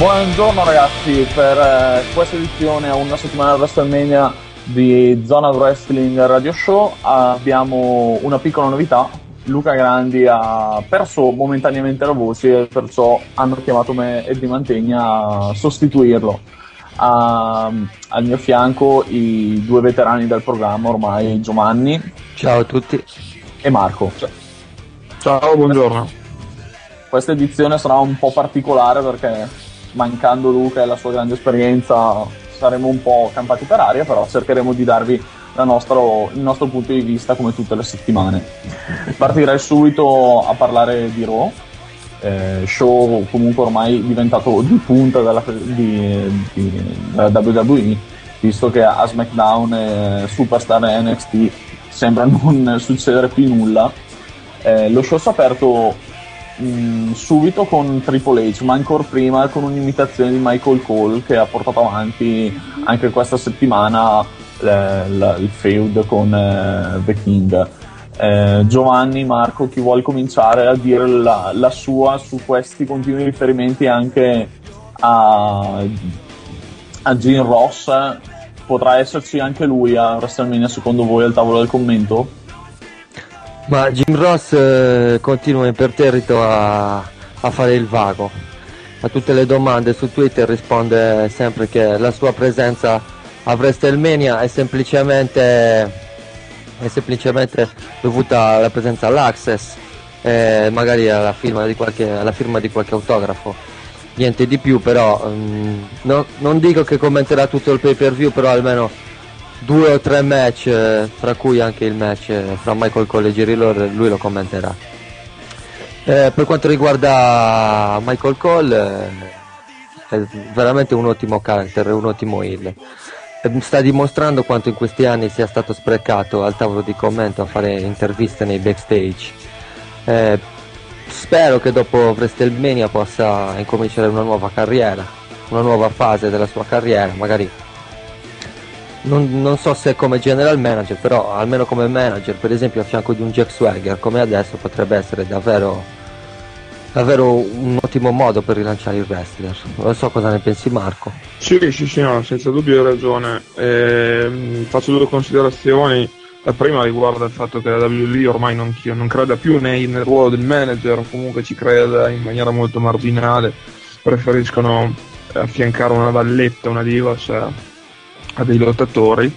Buongiorno ragazzi, per questa edizione a una settimana WrestleMania di Zona Wrestling Radio Show abbiamo una piccola novità. Luca Grandi ha perso momentaneamente la voce, perciò hanno chiamato me e Di Mantegna a sostituirlo. Al mio fianco i due veterani del programma ormai, Giovanni. Ciao a tutti. E Marco. Ciao, buongiorno. Questa edizione sarà un po' particolare perché, mancando Luca e la sua grande esperienza, saremo un po' campati per aria, però cercheremo di darvi il nostro punto di vista come tutte le settimane. Partirei subito a parlare di Raw, show comunque ormai diventato di punta della WWE, visto che a SmackDown Superstar e NXT sembra non succedere più nulla. Lo show si è aperto subito con Triple H, ma ancora prima con un'imitazione di Michael Cole che ha portato avanti anche questa settimana il feud con The King. Giovanni, Marco, chi vuole cominciare a dire la sua su questi continui riferimenti anche a Jim Ross? Potrà esserci anche lui a WrestleMania secondo voi al tavolo del commento? Ma Jim Ross continua imperterrito a fare il vago. A tutte le domande su Twitter risponde sempre che la sua presenza a WrestleMania è semplicemente dovuta alla presenza all'Access e magari alla firma di qualche autografo, niente di più. Però no, non dico che commenterà tutto il pay per view, però almeno 2 o 3 match, tra cui anche il match fra Michael Cole e Jerry Lawler, lui lo commenterà. Per quanto riguarda Michael Cole, è veramente un ottimo character, un ottimo heel. Sta dimostrando quanto in questi anni sia stato sprecato al tavolo di commento a fare interviste nei backstage. Spero che dopo WrestleMania possa incominciare una nuova carriera, una nuova fase della sua carriera, magari non so se come general manager, però almeno come manager, per esempio a fianco di un Jack Swagger come adesso, potrebbe essere davvero un ottimo modo per rilanciare il wrestler. Non so cosa ne pensi, Marco. Sì, no, senza dubbio hai ragione. Faccio 2 considerazioni. La prima riguarda il fatto che la WWE ormai non creda più nel ruolo del manager, o comunque ci creda in maniera molto marginale, preferiscono affiancare una valletta, una diva, a dei lottatori.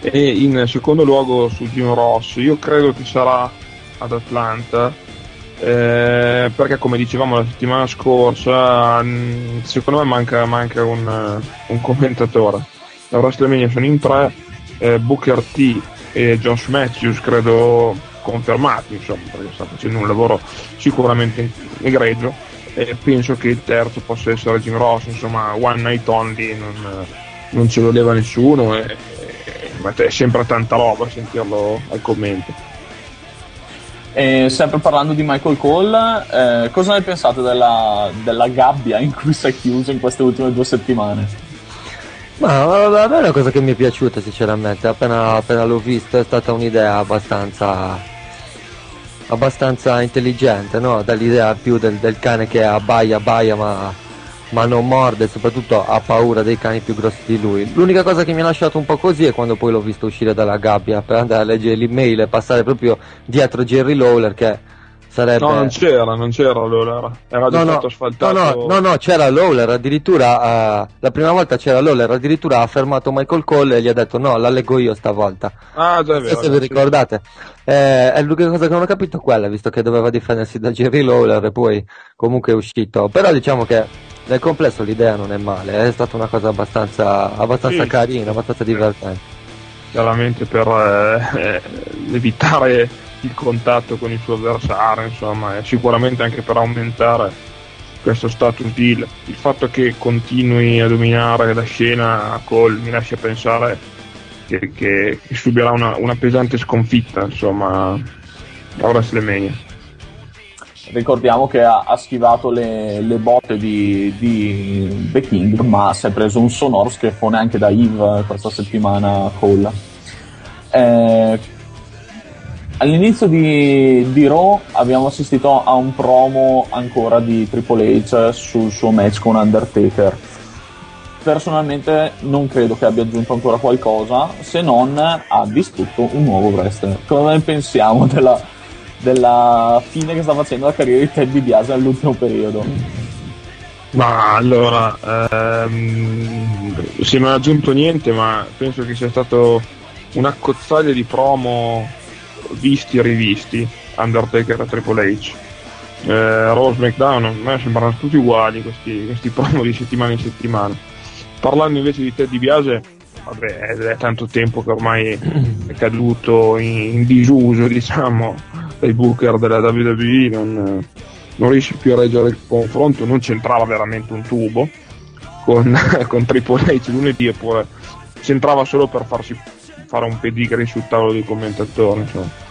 E in secondo luogo su Jim Ross, io credo che sarà ad Atlanta, perché come dicevamo la settimana scorsa, secondo me manca un commentatore. La WrestleMania sono in 3, Booker T e Josh Matthews credo confermati, insomma, perché sta facendo un lavoro sicuramente egregio, e penso che il terzo possa essere Jim Ross. Insomma, one night only non ce lo leva nessuno, ma è sempre tanta roba sentirlo al commento. E sempre parlando di Michael Cole, cosa ne pensate della gabbia in cui si è chiuso in queste ultime 2 settimane? Ma è una cosa che mi è piaciuta sinceramente, appena l'ho visto è stata un'idea abbastanza intelligente, no? Dall'idea più del cane che abbaia ma non morde, e soprattutto ha paura dei cani più grossi di lui. L'unica cosa che mi ha lasciato un po' così è quando poi l'ho visto uscire dalla gabbia per andare a leggere l'email e passare proprio dietro Jerry Lawler, che sarebbe... No, non c'era Lawler, era di fatto asfaltato. No, c'era Lawler, addirittura la prima volta c'era Lawler, addirittura ha fermato Michael Cole e gli ha detto "No, la leggo io stavolta". Ah, già, è vero. Se vi ricordate. È l'unica cosa che non ho capito quella, visto che doveva difendersi da Jerry Lawler e poi comunque è uscito. Però diciamo che nel complesso l'idea non è male, è stata una cosa abbastanza sì, carina, abbastanza divertente. Chiaramente per evitare il contatto con il suo avversario, insomma, e sicuramente anche per aumentare questo status deal. Il fatto che continui a dominare la scena Cole mi lascia pensare che subirà una pesante sconfitta, insomma, a WrestleMania. Ricordiamo che ha schivato le botte di The King, ma si è preso un sonoro schiaffone anche da Yves questa settimana. Cole, All'inizio di Raw abbiamo assistito a un promo ancora di Triple H sul suo match con Undertaker. Personalmente non credo che abbia aggiunto ancora qualcosa, se non ha distrutto un nuovo wrestler. Cosa ne pensiamo della fine che sta facendo la carriera di Ted DiBiase all'ultimo periodo? Ma allora, se non ha aggiunto niente, ma penso che sia stato un'accozzaglia di promo visti e rivisti, Undertaker e Triple H. Raw, SmackDown, a me sembrano tutti uguali questi promo di settimana in settimana. Parlando invece di Ted DiBiase, vabbè, è tanto tempo che ormai è caduto in disuso, diciamo, dai booker della WWE, non riesce più a reggere il confronto, non c'entrava veramente un tubo con Triple H lunedì, eppure c'entrava solo per farsi fare un pedigree sul tavolo dei commentatori, insomma.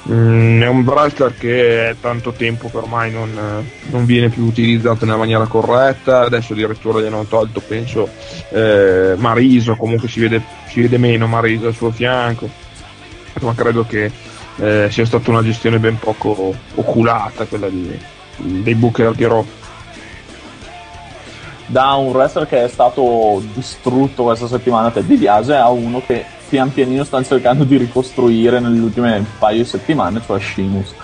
È un wrestler che è tanto tempo che ormai non viene più utilizzato nella maniera corretta. Adesso addirittura gli hanno tolto, penso, Marisa, comunque si vede meno Marisa al suo fianco, ma credo che sia stata una gestione ben poco oculata quella dei booker di Raw, da un wrestler che è stato distrutto questa settimana, Ted DiBiase, a uno che pian pianino stanno cercando di ricostruire nelle ultime paio di settimane, cioè Sheamus.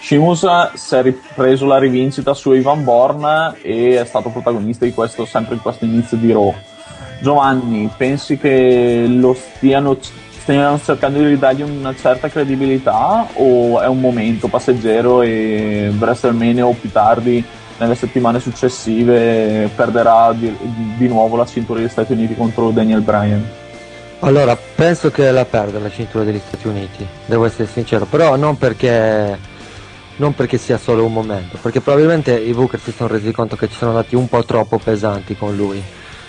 Sheamus si è ripreso la rivincita su Evan Bourne e è stato protagonista di questo, sempre in questo inizio di Raw. Giovanni, pensi che lo stiano cercando di ridargli una certa credibilità, o è un momento passeggero e WrestleMania o più tardi nelle settimane successive perderà di nuovo la cintura degli Stati Uniti contro Daniel Bryan? Allora, penso che la perda la cintura degli Stati Uniti, devo essere sincero, però non perché sia solo un momento, perché probabilmente i booker si sono resi conto che ci sono andati un po' troppo pesanti con lui.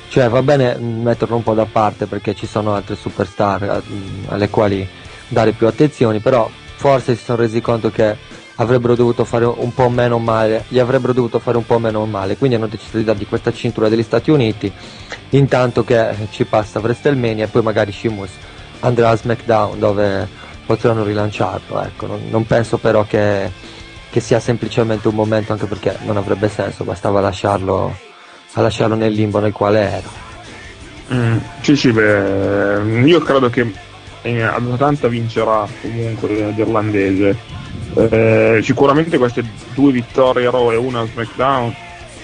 Cioè, va bene metterlo un po' da parte perché ci sono altre superstar alle quali dare più attenzioni, però forse si sono resi conto che avrebbero dovuto fare un po' meno male, gli avrebbero dovuto fare un po' meno male, quindi hanno deciso di dargli questa cintura degli Stati Uniti intanto che ci passa WrestleMania, e poi magari Sheamus andrà a SmackDown dove potranno rilanciarlo, ecco. Non penso però che sia semplicemente un momento, anche perché non avrebbe senso, bastava lasciarlo nel limbo nel quale era. Sì, beh, io credo che Atalanta vincerà comunque l'irlandese. Sicuramente queste due vittorie Raw e una SmackDown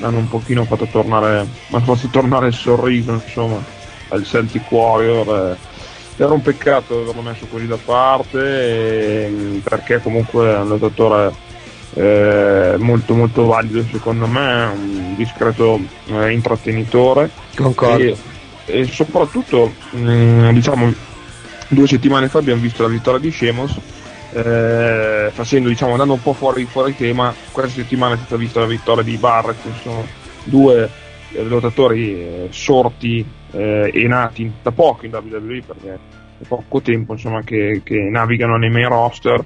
hanno un pochino fatto tornare il sorriso, insomma, al Celtic Warrior. Era un peccato averlo messo così da parte, perché comunque è un lottatore molto molto valido, secondo me, un discreto intrattenitore. Concordo. E soprattutto diciamo 2 settimane fa abbiamo visto la vittoria di Sheamus, facendo, diciamo, andando un po' fuori tema. Questa settimana è stata vista la vittoria di Barrett, sono 2 lottatori sorti e nati da poco in WWE, perché è poco tempo, insomma, che navigano nei main roster.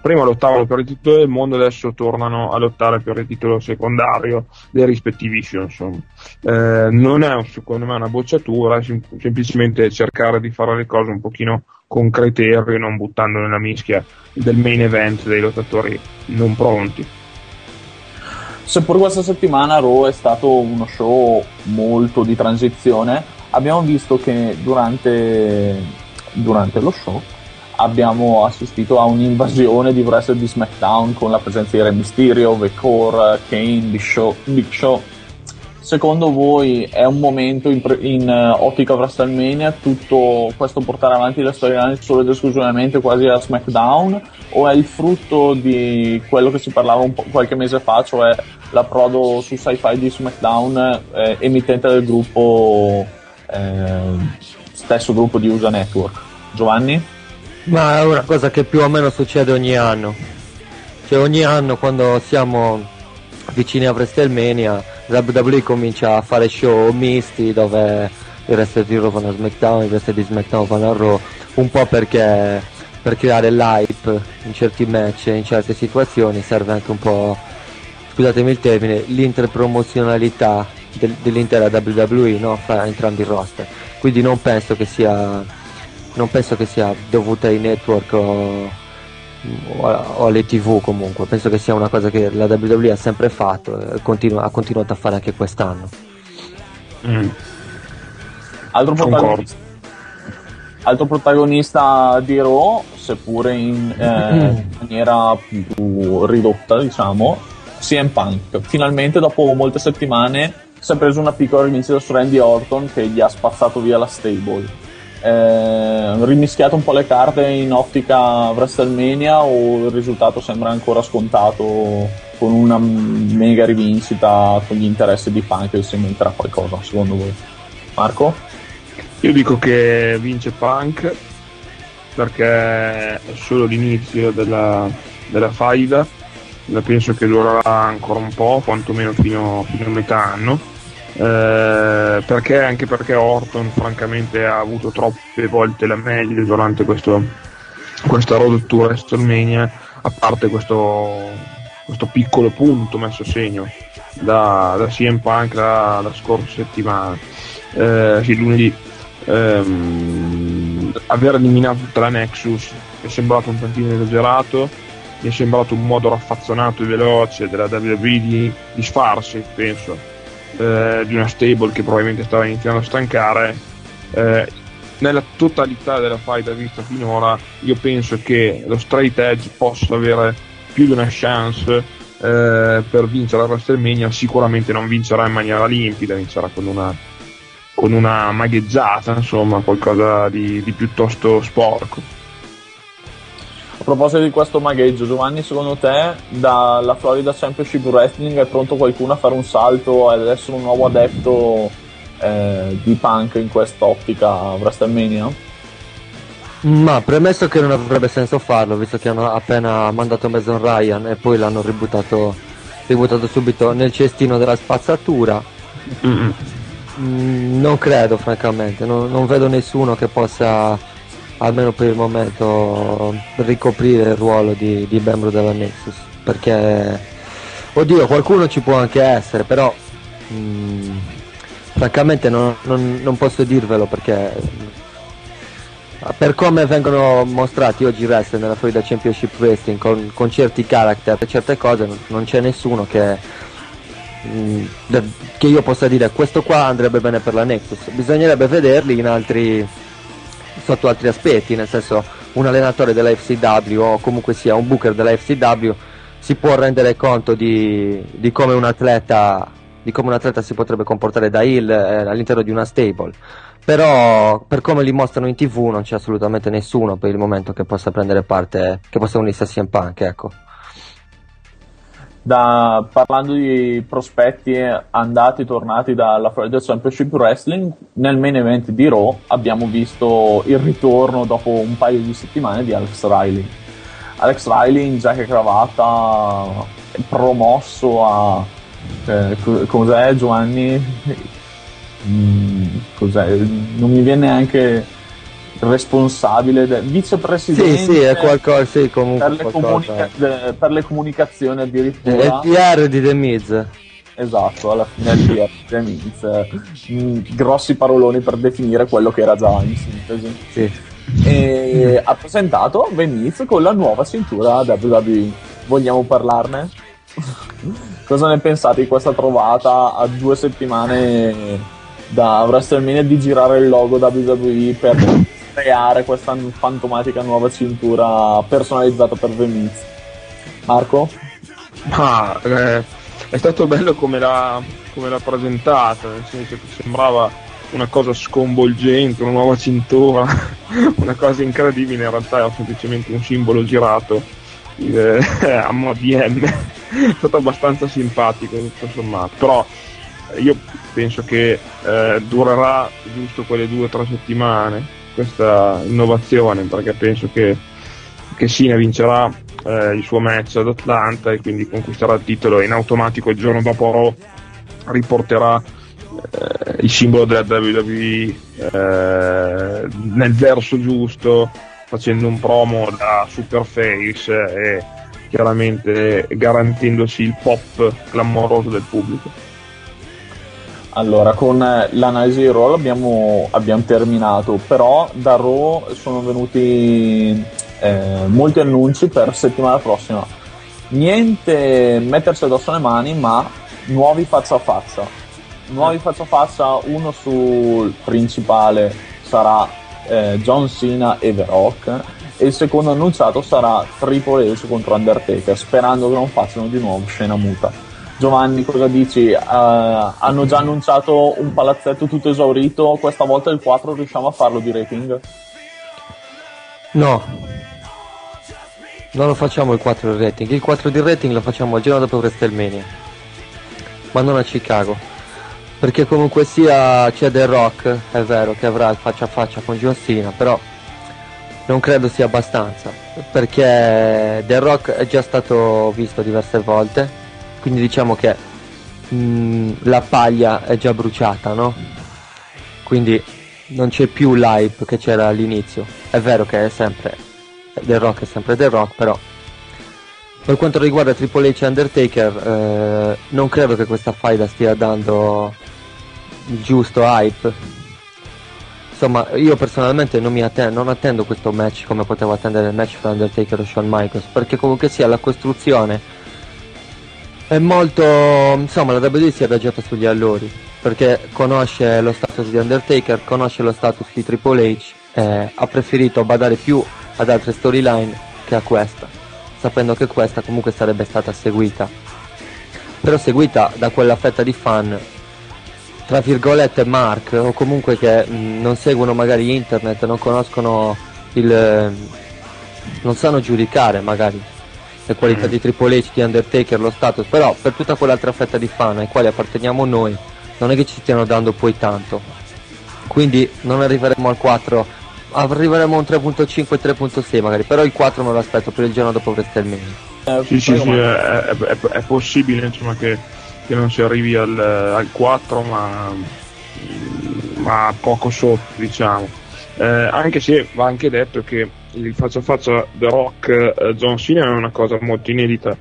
Prima lottavano per il titolo del mondo, adesso tornano a lottare per il titolo secondario dei rispettivi show, insomma. Non è, secondo me, una bocciatura, è semplicemente cercare di fare le cose un pochino con criterio e non buttando nella mischia del main event dei lottatori non pronti. Seppur questa settimana Raw è stato uno show molto di transizione, abbiamo visto che durante lo show abbiamo assistito a un'invasione di wrestler di SmackDown con la presenza di Rey Mysterio, Vekor, Kane, Big Show. Secondo voi è un momento in ottica WrestleMania tutto questo portare avanti la storyline solo ed esclusivamente quasi a SmackDown, o è il frutto di quello che si parlava un po' qualche mese fa, cioè l'approdo su Sci-Fi di SmackDown, emittente del gruppo, stesso gruppo di USA Network? Giovanni? Ma è una cosa che più o meno succede ogni anno, cioè ogni anno quando siamo vicini a WrestleMania la WWE comincia a fare show misti dove il resto di Raw vanno a SmackDown, il resto di SmackDown vanno a Raw, un po' perché per creare l'hype in certi match e in certe situazioni serve anche un po', scusatemi il termine, l'interpromozionalità dell'intera WWE, no? Fra entrambi i roster, quindi non penso che sia non penso che sia dovuta ai network o alle TV, comunque penso che sia una cosa che la WWE ha sempre fatto e ha continuato a fare anche quest'anno. Altro protagonista di Raw, seppure in maniera più ridotta, diciamo, CM Punk. Finalmente, dopo molte settimane, si è preso una piccola rivincita su Randy Orton, che gli ha spazzato via la stable. Rimischiato un po' le carte in ottica WrestleMania, o il risultato sembra ancora scontato, con una mega rivincita con gli interessi di Punk, che si inventerà qualcosa, secondo voi? Marco? Io dico che vince Punk, perché è solo l'inizio della faida, la penso che durerà ancora un po', quantomeno fino a metà anno. Perché anche perché Orton francamente ha avuto troppe volte la meglio durante questa road to WrestleMania, a parte questo piccolo punto messo a segno da CM Punk la scorsa settimana, sì, lunedì. Aver eliminato tutta la Nexus mi è sembrato un tantino esagerato, mi è sembrato un modo raffazzonato e veloce della WWE di disfarsi, penso, di una stable che probabilmente stava iniziando a stancare. Nella totalità della fight vista finora, io penso che lo straight edge possa avere più di una chance per vincere la WrestleMania. Sicuramente non vincerà in maniera limpida, vincerà con una magheggiata, insomma, qualcosa di piuttosto sporco. A proposito di questo magheggio, Giovanni, secondo te dalla Florida Championship Wrestling è pronto qualcuno a fare un salto ed essere un nuovo adepto di Punk in quest'ottica WrestleMania? Ma premesso che non avrebbe senso farlo, visto che hanno appena mandato Mason Ryan e poi l'hanno ributtato subito nel cestino della spazzatura, non credo, francamente, non vedo nessuno che possa, almeno per il momento, ricoprire il ruolo di membro della Nexus, perché oddio, qualcuno ci può anche essere, però francamente non posso dirvelo, perché per come vengono mostrati oggi i wrestling nella Florida Championship Wrestling, con certi character e certe cose, non c'è nessuno che io possa dire questo qua andrebbe bene per la Nexus. Bisognerebbe vederli sotto altri aspetti, nel senso, un allenatore della FCW o comunque sia un booker della FCW si può rendere conto di come un atleta si potrebbe comportare da heel all'interno di una stable, però per come li mostrano in TV non c'è assolutamente nessuno per il momento che possa prendere parte, che possa unirsi a CM Punk, ecco. Parlando di prospetti andati e tornati dalla Florida Championship Wrestling, nel main event di Raw abbiamo visto il ritorno dopo un paio di settimane di Alex Riley in giacca e cravatta, promosso a cos'è, Giovanni? Cos'è? Non mi viene neanche... responsabile vicepresidente, sì, è qualcosa, sì, comunque, per le comunicazioni addirittura, il PR di The Miz, esatto, alla fine il PR di The Miz, grossi paroloni per definire quello che era già in sintesi, sì. E ha presentato The Miz con la nuova cintura WWE. Vogliamo parlarne? Cosa ne pensate di questa trovata a 2 settimane da WrestleMania di girare il logo WWE per creare questa fantomatica nuova cintura personalizzata per The Miz? Marco? È stato bello come l'ha presentata, nel senso che sembrava una cosa sconvolgente, una nuova cintura, una cosa incredibile. In realtà era semplicemente un simbolo girato a mo' di M. È stato abbastanza simpatico tutto sommato, però io penso che durerà giusto quelle 2 o 3 settimane questa innovazione, perché penso che Cena vincerà il suo match ad Atlanta e quindi conquisterà il titolo, e in automatico il giorno dopo Raw riporterà il simbolo della WWE nel verso giusto, facendo un promo da superface e chiaramente garantendosi il pop clamoroso del pubblico. Allora, con l'analisi di Raw abbiamo terminato, però da Raw sono venuti molti annunci per settimana prossima. Niente mettersi addosso le mani, ma nuovi faccia a faccia. Nuovi faccia a faccia, uno sul principale sarà John Cena e The Rock, e il secondo annunciato sarà Triple H contro Undertaker, sperando che non facciano di nuovo scena muta. Giovanni, cosa dici? Hanno già annunciato un palazzetto tutto esaurito, questa volta il 4 riusciamo a farlo di rating? No, non lo facciamo il 4 di rating, il 4 di rating lo facciamo il giorno dopo WrestleMania, ma non a Chicago, perché comunque sia c'è The Rock, è vero che avrà il faccia a faccia con John Cena, però non credo sia abbastanza, perché The Rock è già stato visto diverse volte, quindi diciamo che la paglia è già bruciata, no? Quindi non c'è più l'hype che c'era all'inizio. È vero che è sempre The Rock, è sempre The Rock, però per quanto riguarda Triple H e Undertaker non credo che questa faida stia dando il giusto hype. Insomma, io personalmente non attendo questo match come potevo attendere il match fra Undertaker e Shawn Michaels, perché comunque sia la costruzione è molto, insomma, la WWE si è adagiata sugli allori, perché conosce lo status di Undertaker, conosce lo status di Triple H, ha preferito badare più ad altre storyline che a questa, sapendo che questa comunque sarebbe stata seguita, però seguita da quella fetta di fan tra virgolette mark, o comunque che non seguono magari internet, non conoscono non sanno giudicare magari le qualità di Triple H, di Undertaker, lo status, però per tutta quell'altra fetta di fan ai quali apparteniamo noi non è che ci stiano dando poi tanto, quindi non arriveremo al 4, arriveremo a un 3.5, 3.6 magari, però il 4 me lo aspetto per il giorno dopo WrestleMania. Sì, è possibile, insomma, che non si arrivi al 4, ma poco sotto, diciamo, anche se va anche detto che il faccia a faccia The Rock John Cena è una cosa molto inedita,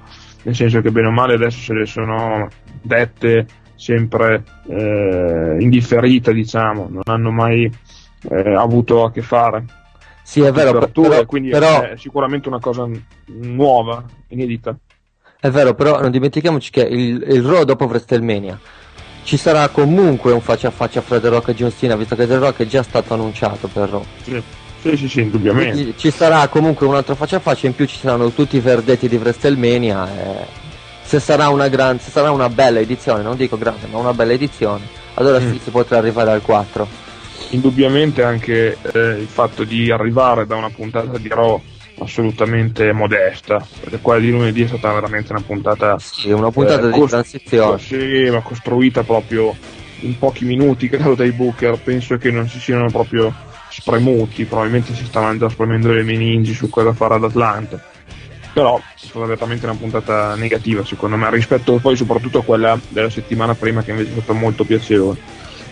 nel senso che bene o male adesso se le sono dette sempre in differita, diciamo, non hanno mai avuto a che fare. Sì, è vero, però è sicuramente una cosa nuova, inedita. È vero, però non dimentichiamoci che il Raw dopo WrestleMania ci sarà comunque un faccia a faccia fra The Rock e John Cena, visto che The Rock è già stato annunciato per Raw. Sì. Sì, indubbiamente. Quindi ci sarà comunque un altro faccia a faccia, in più ci saranno tutti i verdetti di WrestleMania. Se sarà una bella edizione, non dico grande, ma una bella edizione, allora sì, si potrà arrivare al 4. Indubbiamente anche il fatto di arrivare da una puntata di Raw assolutamente modesta, perché quella di lunedì è stata veramente una puntata. Sì, una puntata di transizione. Sì, ma costruita proprio in pochi minuti, credo, dai Booker. Penso che non si siano proprio spremuti, probabilmente si stavano già spremendo le meningi su cosa fare ad Atlanta, però è stata veramente una puntata negativa secondo me, rispetto poi soprattutto a quella della settimana prima che invece è stata molto piacevole,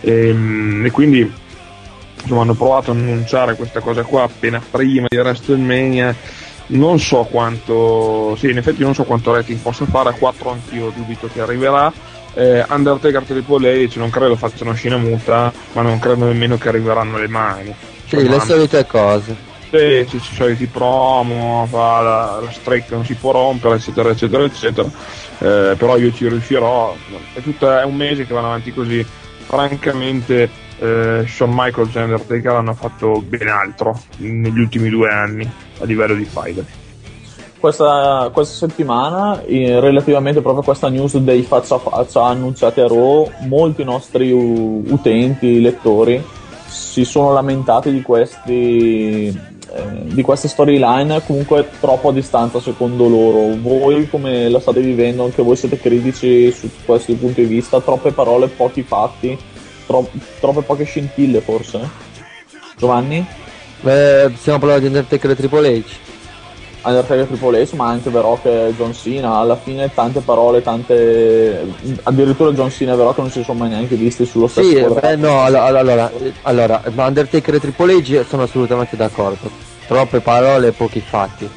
e quindi insomma hanno provato ad annunciare questa cosa qua appena prima di WrestleMania. Non so quanto, sì, in effetti non so quanto rating possa fare, a 4 anch'io dubito che arriverà. Undertaker, Triple H non credo facciano scena muta, ma non credo nemmeno che arriveranno le mani. Sì, le solite cose. Sì, ci sono i promo, fa la streak non si può rompere, eccetera, eccetera, eccetera. Però io ci riuscirò. È un mese che vanno avanti così. Francamente, Shawn Michaels e Undertaker hanno fatto ben altro negli ultimi 2 anni a livello di fighter. Questa settimana, relativamente proprio a questa news dei faccia a faccia annunciati a Raw, molti nostri utenti, lettori, si sono lamentati di queste storyline comunque troppo a distanza secondo loro. Voi come la state vivendo? Anche voi siete critici su questi punti di vista? Troppe parole, pochi fatti, troppe poche scintille forse? Giovanni? Stiamo parlando di Undertaker e Triple H. Undertaker, Triple H, ma anche The Rock e John Cena, alla fine tante parole, addirittura John Cena e The Rock non si sono mai neanche visti sullo stesso. Sì, allora, Undertaker e Triple H sono assolutamente d'accordo, troppe parole e pochi fatti,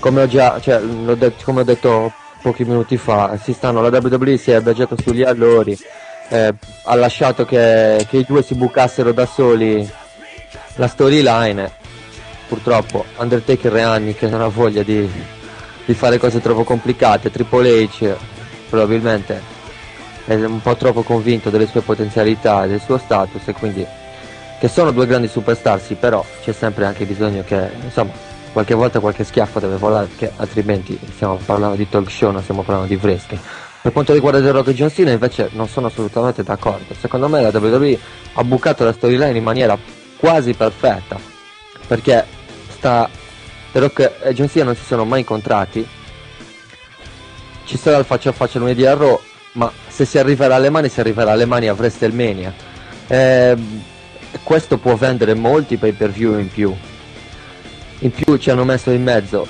come ho detto pochi minuti fa, la WWE si è adagiata sugli allori, ha lasciato che i due si bucassero da soli la storyline. Purtroppo Undertaker e anni che non ha voglia di fare cose troppo complicate. Triple H probabilmente è un po' troppo convinto delle sue potenzialità e del suo status, e quindi, che sono due grandi superstar, sì, però c'è sempre anche bisogno che, insomma, qualche volta qualche schiaffo deve volare, perché altrimenti stiamo parlando di talk show, non stiamo parlando di wrestling. Per quanto riguarda The Rock e John Cena invece non sono assolutamente d'accordo. Secondo me la WWE ha bucato la storyline in maniera quasi perfetta, perché The Rock e John Cena non si sono mai incontrati, ci sarà il faccia a faccia lunedì a Raw, ma se si arriverà alle mani, si arriverà alle mani a WrestleMania. Questo può vendere molti pay per view in più. In più ci hanno messo in mezzo,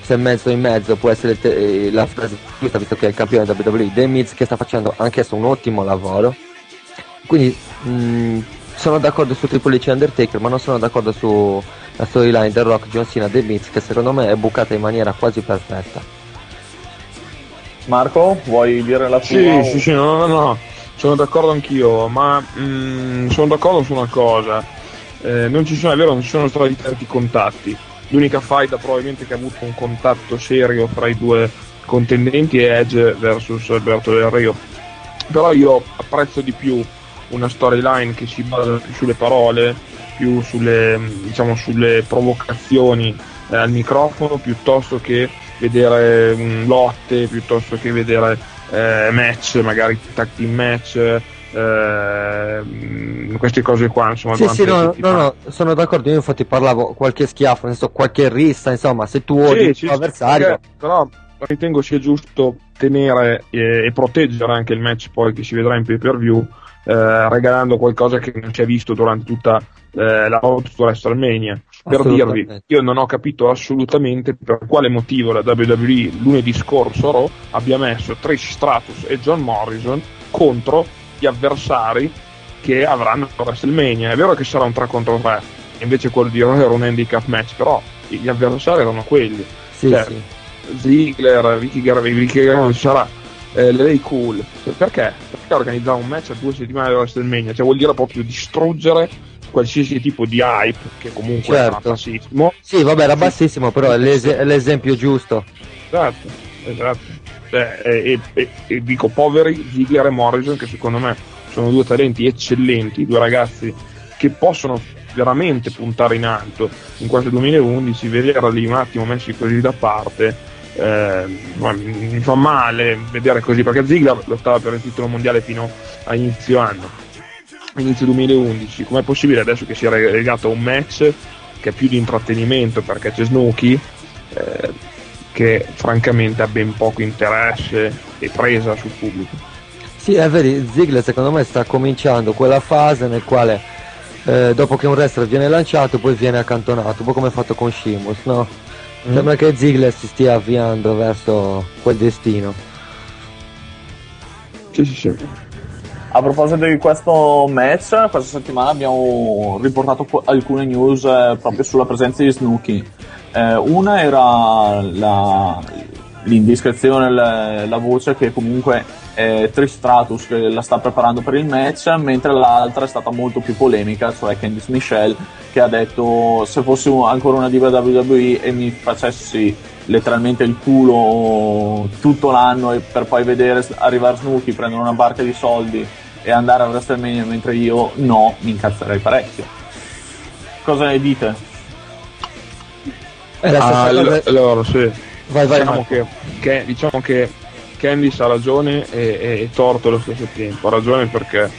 se mezzo in mezzo può essere la frase giusta, visto che è il campione WWE, The Miz, che sta facendo anch'esso un ottimo lavoro. Quindi sono d'accordo su Triple H e Undertaker, ma non sono d'accordo su la storyline del Rock, John Cena, The Miz, che secondo me è bucata in maniera quasi perfetta. Marco, vuoi dire la tua? Sì, no, sono d'accordo anch'io, ma sono d'accordo su una cosa. Non ci sono, è vero, non ci sono stati tanti contatti. L'unica faida probabilmente che ha avuto un contatto serio fra i due contendenti è Edge versus Alberto Del Rio. Però io apprezzo di più una storyline che si basa più sulle parole, più sulle, diciamo, sulle provocazioni al microfono, piuttosto che vedere lotte, piuttosto che vedere match, magari tag team match, queste cose qua, insomma. Sì, no, sono d'accordo. Io infatti parlavo qualche schiaffo, nel senso qualche rissa, insomma, se tu odi il tuo avversario. Però ritengo sia giusto tenere e proteggere anche il match poi che si vedrà in pay per view, regalando qualcosa che non si è visto durante tutta la road to WrestleMania. Per dirvi, io non ho capito assolutamente per quale motivo la WWE lunedì scorso Raw abbia messo Trish Stratus e John Morrison contro gli avversari che avranno WrestleMania. È vero che sarà un 3-3, invece quello di Raw era un handicap match, però gli avversari erano quelli. Sì. Ziggler, Vicky Guerrero non sarà, Lei Cool. Perché organizzare un match a 2 settimane da WrestleMania? Cioè, vuol dire proprio distruggere qualsiasi tipo di hype, che comunque era bassissimo. Sì, vabbè, era bassissimo, però è l'esempio giusto. Esatto. E dico, poveri Ziggler e Morrison, che secondo me sono due talenti eccellenti, due ragazzi che possono veramente puntare in alto in questo 2011, vederli un attimo messi così da parte, mi fa male vedere così, perché Ziggler lottava per il titolo mondiale fino a inizio 2011, com'è possibile adesso che si è legato a un match che è più di intrattenimento, perché c'è Snooki che francamente ha ben poco interesse e presa sul pubblico. Sì, è vero, Ziggler secondo me sta cominciando quella fase nel quale dopo che un wrestler viene lanciato poi viene accantonato, un po' come è fatto con Sheamus, no? Sembra che Ziggler si stia avviando verso quel destino. Sì. A proposito di questo match, questa settimana abbiamo riportato alcune news proprio sulla presenza di Snooki. Una era l'indiscrezione, la voce che comunque Trish Stratus che la sta preparando per il match, mentre l'altra è stata molto più polemica, cioè Candice Michelle, che ha detto: se fossi ancora una diva WWE e mi facessi letteralmente il culo tutto l'anno e per poi vedere arrivare Snooki, prendere una barca di soldi e andare a WrestleMania mentre io no, mi incazzerei parecchio. Cosa ne dite? Allora sì, vai, diciamo che diciamo che Candice ha ragione e torto allo stesso tempo. Ha ragione perché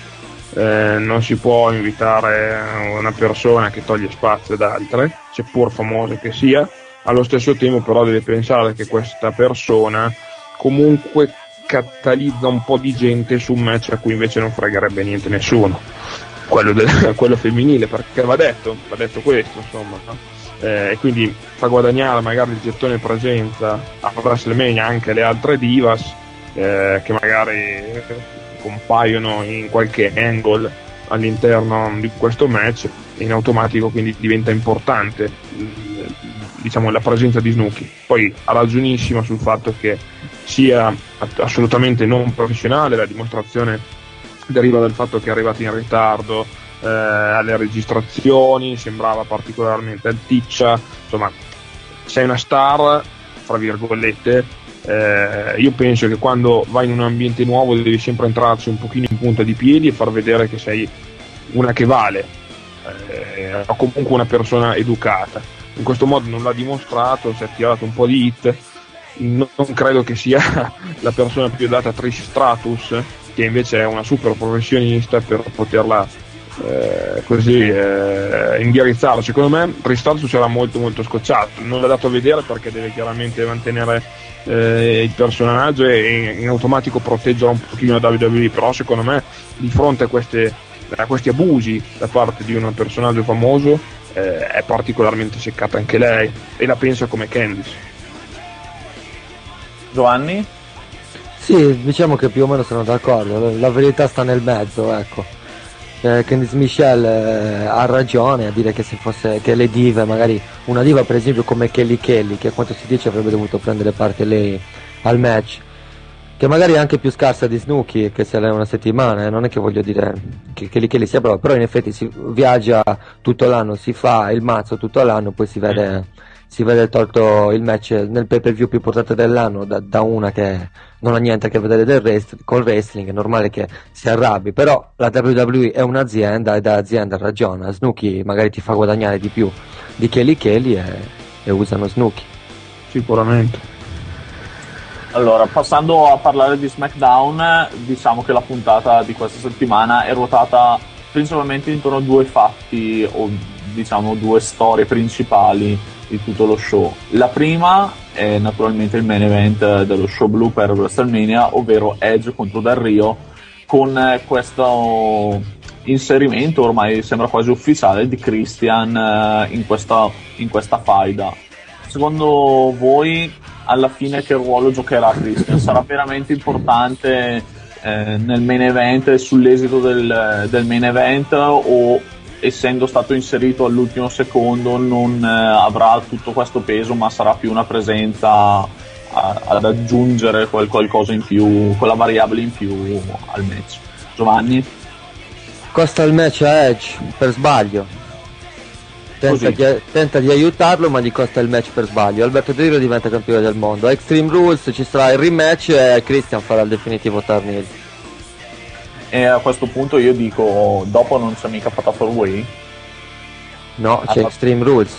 non si può invitare una persona che toglie spazio ad altre, seppur famosa che sia. Allo stesso tempo però deve pensare che questa persona comunque catalizza un po' di gente su un match a cui invece non fregherebbe niente nessuno, quello femminile, perché va detto questo, insomma, no? E quindi fa guadagnare magari il gettone presenza a WrestleMania anche le altre divas che magari compaiono in qualche angle all'interno di questo match, e in automatico quindi diventa importante, diciamo, la presenza di Snooki. Poi ha ragionissima sul fatto che sia assolutamente non professionale la dimostrazione deriva dal fatto che è arrivato in ritardo alle registrazioni, sembrava particolarmente alticcia, insomma sei una star, tra virgolette, io penso che quando vai in un ambiente nuovo devi sempre entrarci un pochino in punta di piedi e far vedere che sei una che vale, o comunque una persona educata. In questo modo non l'ha dimostrato, si è tirato un po' di hit, non credo che sia la persona più data a Trish Stratus, che invece è una super professionista, per poterla indirizzare. Secondo me Trish Stratus era molto molto scocciato, non l'ha dato a vedere perché deve chiaramente mantenere il personaggio e in automatico proteggere un pochino la WWE, però secondo me di fronte a questi abusi da parte di un personaggio famoso è particolarmente seccata anche lei, e la pensa come Candice. Giovanni? Sì, diciamo che più o meno sono d'accordo, la verità sta nel mezzo, ecco. Candice Michelle ha ragione a dire che se fosse che le dive, magari una diva per esempio come Kelly, che a quanto si dice avrebbe dovuto prendere parte lei al match, che magari è anche più scarsa di Snooki, che se l'è una settimana, non è che voglio dire che Kelly sia brava, però in effetti si viaggia tutto l'anno, si fa il mazzo tutto l'anno, poi si vede tolto il match nel pay per view più importante dell'anno da una che non ha niente a che vedere col wrestling. È normale che si arrabbi, però la WWE è un'azienda e da azienda ragiona. Snooki magari ti fa guadagnare di più di Kelly e usano Snooki sicuramente. Allora, passando a parlare di SmackDown, diciamo che la puntata di questa settimana è ruotata principalmente intorno a due fatti, o diciamo due storie principali di tutto lo show. La prima è naturalmente il main event dello show blu per WrestleMania, ovvero Edge contro Del Rio, con questo inserimento ormai sembra quasi ufficiale di Christian in questa faida. Secondo voi alla fine che ruolo giocherà Christian? Sarà veramente importante nel main event, sull'esito del main event, o essendo stato inserito all'ultimo secondo non avrà tutto questo peso, ma sarà più una presenza ad aggiungere qualcosa in più, quella variabile in più al match? Giovanni? Costa il match a Edge per sbaglio, tenta di aiutarlo ma gli costa il match per sbaglio. Alberto Del Rio diventa campione del mondo, Extreme Rules ci sarà il rematch e Christian farà il definitivo turn. E a questo punto io dico, dopo non c'è mica Fatal 4-Way? No, c'è Extreme Rules.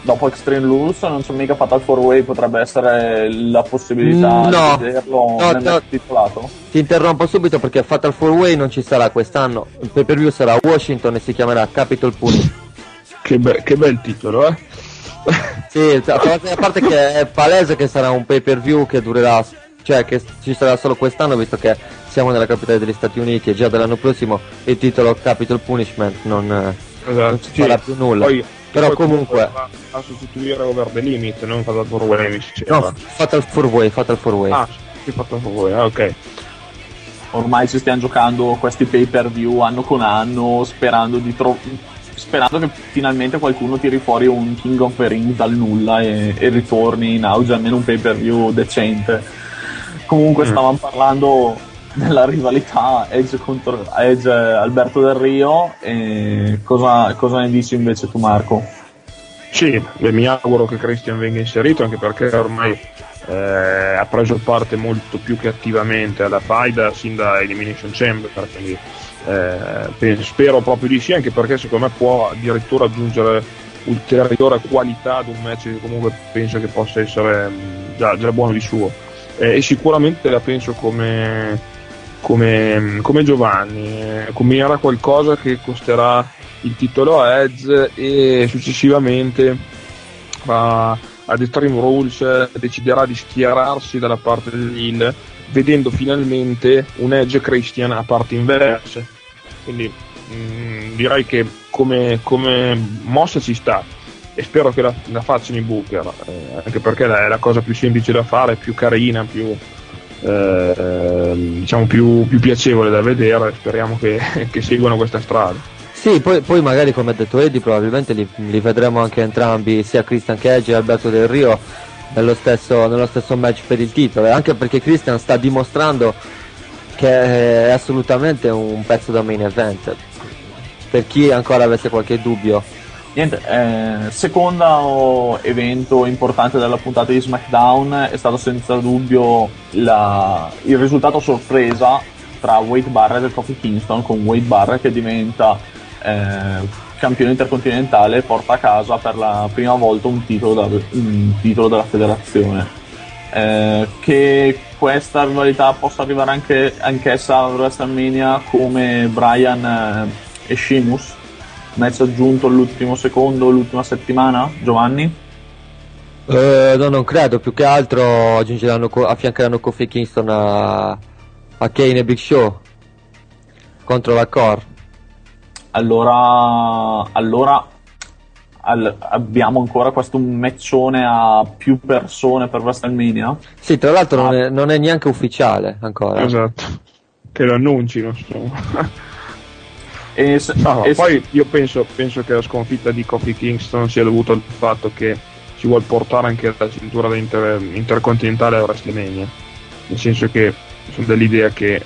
Dopo Extreme Rules non c'è mica Fatal 4-Way, potrebbe essere la possibilità di vederlo nel match titolato? Ti interrompo subito perché Fatal 4-Way non ci sarà quest'anno, il pay-per-view sarà Washington e si chiamerà Capitol Punch. Che bel titolo, eh? Sì, a parte che è palese che sarà un pay-per-view che durerà, cioè che ci sarà solo quest'anno, visto che siamo nella capitale degli Stati Uniti e già dall'anno prossimo il titolo Capital Punishment non ci farà più nulla. Però comunque a sostituire Over the Limit, non Fatal 4-Way, no, Fatal 4-Way. Ah, sì, Fatal 4-Way, ok. Ormai ci stiamo giocando questi pay per view anno con anno, sperando che finalmente qualcuno tiri fuori un King of the Ring dal nulla e ritorni in auge almeno un pay per view decente. Comunque stavamo parlando della rivalità Edge contro Edge Alberto Del Rio, e cosa ne dici invece tu, Marco? Sì, mi auguro che Christian venga inserito, anche perché ormai ha preso parte molto più che attivamente alla faida sin da Elimination Chamber, quindi spero proprio di sì, anche perché secondo me può addirittura aggiungere ulteriore qualità ad un match che comunque penso che possa essere già buono di suo. E sicuramente la penso come Giovanni, come era qualcosa che costerà il titolo a Edge e successivamente ad Extreme Rules deciderà di schierarsi dalla parte dell'Hill, vedendo finalmente un Edge Christian a parte inverse. Quindi direi che come mossa ci sta, e spero che la facciano i Booker, anche perché è la cosa più semplice da fare, più carina, più piacevole da vedere. Speriamo che seguano questa strada. Sì, poi magari, come ha detto Eddie, probabilmente li vedremo anche entrambi, sia Christian che Edge e Alberto Del Rio nello stesso match per il titolo, anche perché Christian sta dimostrando che è assolutamente un pezzo da main event, per chi ancora avesse qualche dubbio. Niente, secondo evento importante della puntata di SmackDown è stato senza dubbio il risultato sorpresa tra Wade Barrett e Kofi Kingston, con Wade Barrett che diventa campione intercontinentale e porta a casa per la prima volta un titolo della federazione. Che questa rivalità possa arrivare anch'essa a WrestleMania, come Bryan e Sheamus, match aggiunto all'ultimo secondo, l'ultima settimana, Giovanni? No, non credo, più che altro affiancheranno Kofi Kingston a Kane e Big Show contro la Core. Allora, abbiamo ancora questo matchone a più persone per WrestleMania? Sì, tra l'altro non è neanche ufficiale ancora. Esatto, che lo annuncino, insomma. Poi io penso che la sconfitta di Kofi Kingston sia dovuta al fatto che si vuol portare anche la cintura intercontinentale a WrestleMania, nel senso che sono dell'idea che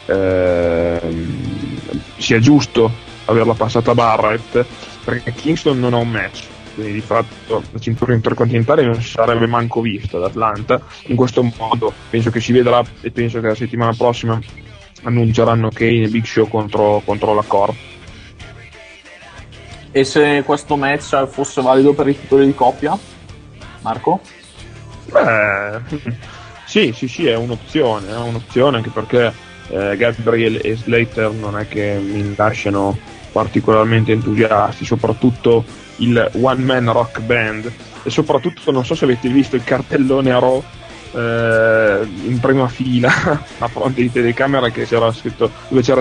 sia giusto averla passata Barrett, perché Kingston non ha un match, quindi di fatto la cintura intercontinentale non si sarebbe manco vista ad Atlanta. In questo modo penso che si vedrà, e penso che la settimana prossima annunceranno Kane e Big Show contro la Core. E se questo match fosse valido per il titolo di coppia, Marco? Sì, è un'opzione anche perché Gabriel e Slater non è che mi lasciano particolarmente entusiasti, soprattutto il One Man Rock Band, e soprattutto non so se avete visto il cartellone a Raw in prima fila a fronte di telecamera dove c'era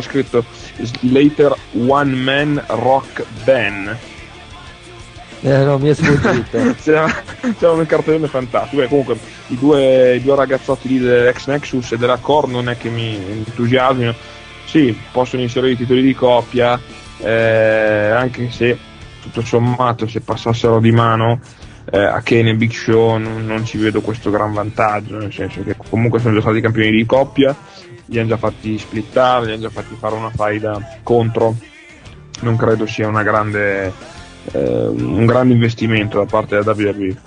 scritto Slater One Man Rock Band. No, mi è sfuggito. C'era un cartellone fantastico. Comunque i due ragazzotti lì dell'ex Nexus e della Core non è che mi entusiasmino. Sì, possono inserire i titoli di coppia, anche se tutto sommato se passassero di mano a Kane e Big Show non ci vedo questo gran vantaggio, nel senso che comunque sono già stati campioni di coppia, li hanno già fatti splittare, li hanno già fatti fare una faida contro. Non credo sia un grande investimento da parte della WWE.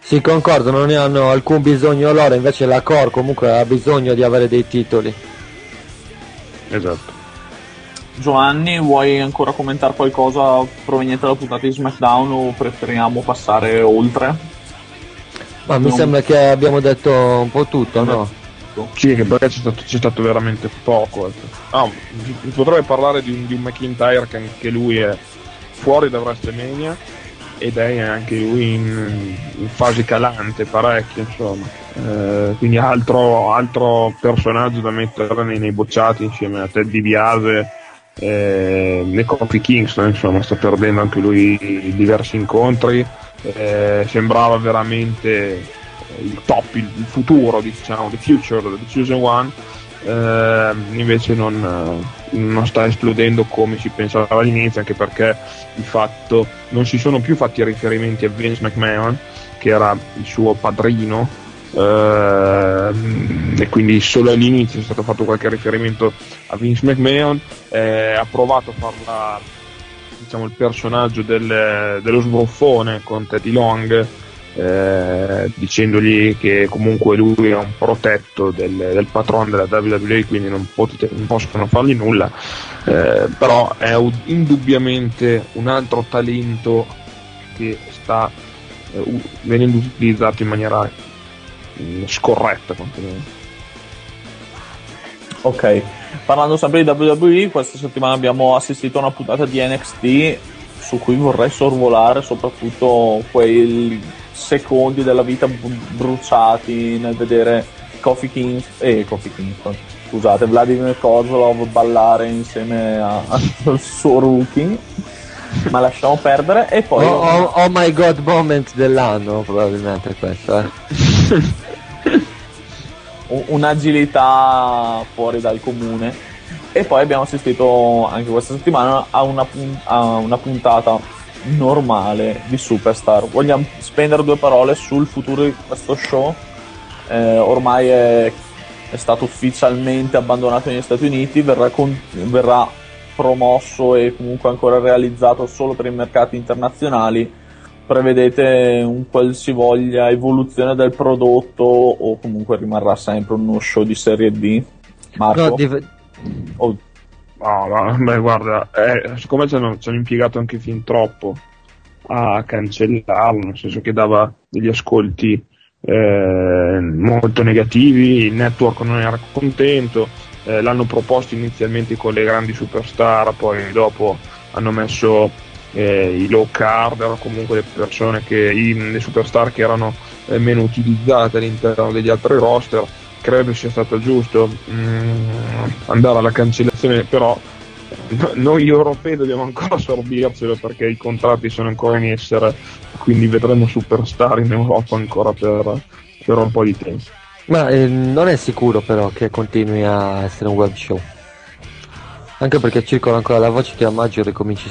Sì, concordo, non ne hanno alcun bisogno loro, invece la Core comunque ha bisogno di avere dei titoli. Esatto. Giovanni, vuoi ancora commentare qualcosa proveniente dalla puntata di SmackDown o preferiamo passare oltre? Ma mi sembra che abbiamo detto un po' tutto, no? Sì, che perché c'è stato veramente poco. Potrei parlare di un McIntyre che anche lui è fuori da WrestleMania ed è anche lui in fase calante parecchio, insomma, quindi altro personaggio da mettere nei bocciati insieme a Ted DiBiase e Kofi Kingston, insomma, sta perdendo anche lui diversi incontri, sembrava veramente il top, il futuro, diciamo, the future, the chosen one. Invece non sta esplodendo come si pensava all'inizio, anche perché di fatto non si sono più fatti riferimenti a Vince McMahon, che era il suo padrino, e quindi solo all'inizio è stato fatto qualche riferimento a Vince McMahon. Ha provato a farla, diciamo, il personaggio dello sbruffone con Teddy Long, dicendogli che comunque lui è un protetto del patrono della WWE, quindi non possono fargli nulla, però è indubbiamente un altro talento che sta venendo utilizzato in maniera scorretta. Ok, parlando sempre di WWE, questa settimana abbiamo assistito a una puntata di NXT su cui vorrei sorvolare soprattutto quei secondi della vita bruciati nel vedere Kofi Kingston, Vladimir Kozlov ballare insieme al suo rookie, ma lasciamo perdere. E poi oh my god moment dell'anno probabilmente questo, un'agilità fuori dal comune. E poi abbiamo assistito anche questa settimana a una puntata normale di Superstar. Vogliamo spendere due parole sul futuro di questo show? Ormai è è stato ufficialmente abbandonato negli Stati Uniti, verrà promosso e comunque ancora realizzato solo per i mercati internazionali. Prevedete un qualsivoglia evoluzione del prodotto o comunque rimarrà sempre uno show di serie D? Marco? Guarda, siccome ci hanno impiegato anche fin troppo a cancellarlo, nel senso che dava degli ascolti molto negativi, il network non era contento, l'hanno proposto inizialmente con le grandi superstar, poi dopo hanno messo i low card, erano comunque le persone che le superstar che erano meno utilizzate all'interno degli altri roster. Credo sia stato giusto andare alla cancellazione, però noi europei dobbiamo ancora assorbircelo perché i contratti sono ancora in essere, quindi vedremo superstar in Europa ancora per un po' di tempo. Ma non è sicuro però che continui a essere un web show, anche perché circola ancora la voce che a maggio ricominci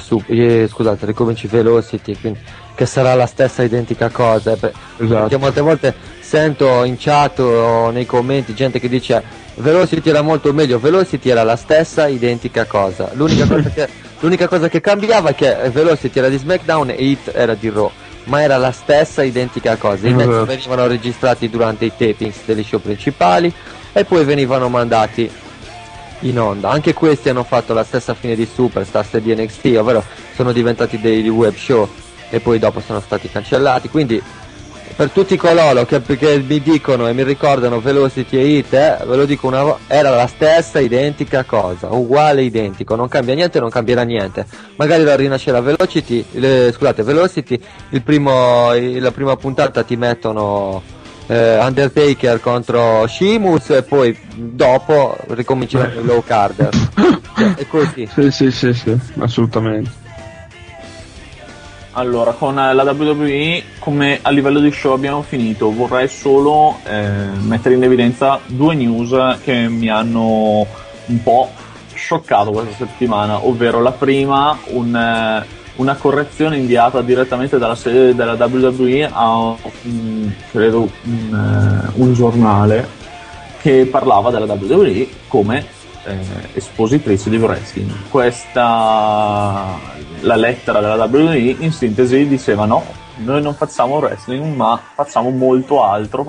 Velocity, quindi, che sarà la stessa identica cosa. Esatto. Perché molte volte sento in chat o nei commenti gente che dice Velocity era molto meglio, Velocity era la stessa identica cosa, l'unica cosa che cambiava è che Velocity era di SmackDown e Hit era di Raw, ma era la stessa identica cosa. I match venivano registrati durante i tapings degli show principali e poi venivano mandati in onda. Anche questi hanno fatto la stessa fine di Superstar e di NXT, ovvero sono diventati dei web show e poi dopo sono stati cancellati. Quindi per tutti coloro che mi dicono e mi ricordano Velocity e Hit, ve lo dico una volta, era la stessa identica cosa, uguale identico, non cambia niente, non cambierà niente. Magari la rinascerà Velocity, Velocity, la prima puntata ti mettono Undertaker contro Sheamus e poi dopo ricominceranno il low card. Cioè, è così. Sì, assolutamente. Allora, con la WWE, come a livello di show abbiamo finito, vorrei solo mettere in evidenza due news che mi hanno un po' scioccato questa settimana, ovvero la prima, una correzione inviata direttamente dalla sede della WWE a un giornale che parlava della WWE come espositrice di wrestling. La lettera della WWE in sintesi diceva: no, noi non facciamo wrestling, ma facciamo molto altro,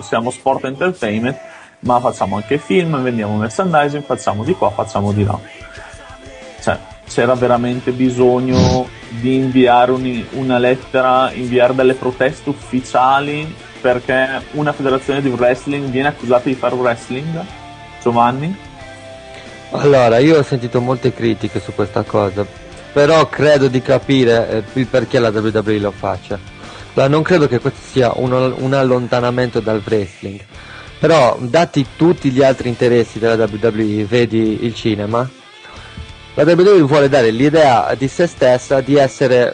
siamo sport entertainment, ma facciamo anche film, vendiamo merchandising, facciamo di qua, facciamo di là. Cioè, c'era veramente bisogno di inviare una lettera, inviare delle proteste ufficiali perché una federazione di wrestling viene accusata di fare wrestling? Giovanni? Allora, io ho sentito molte critiche su questa cosa, però credo di capire il perché la WWE lo faccia. Non credo che questo sia un allontanamento dal wrestling, però dati tutti gli altri interessi della WWE, vedi il cinema, la WWE vuole dare l'idea di se stessa di essere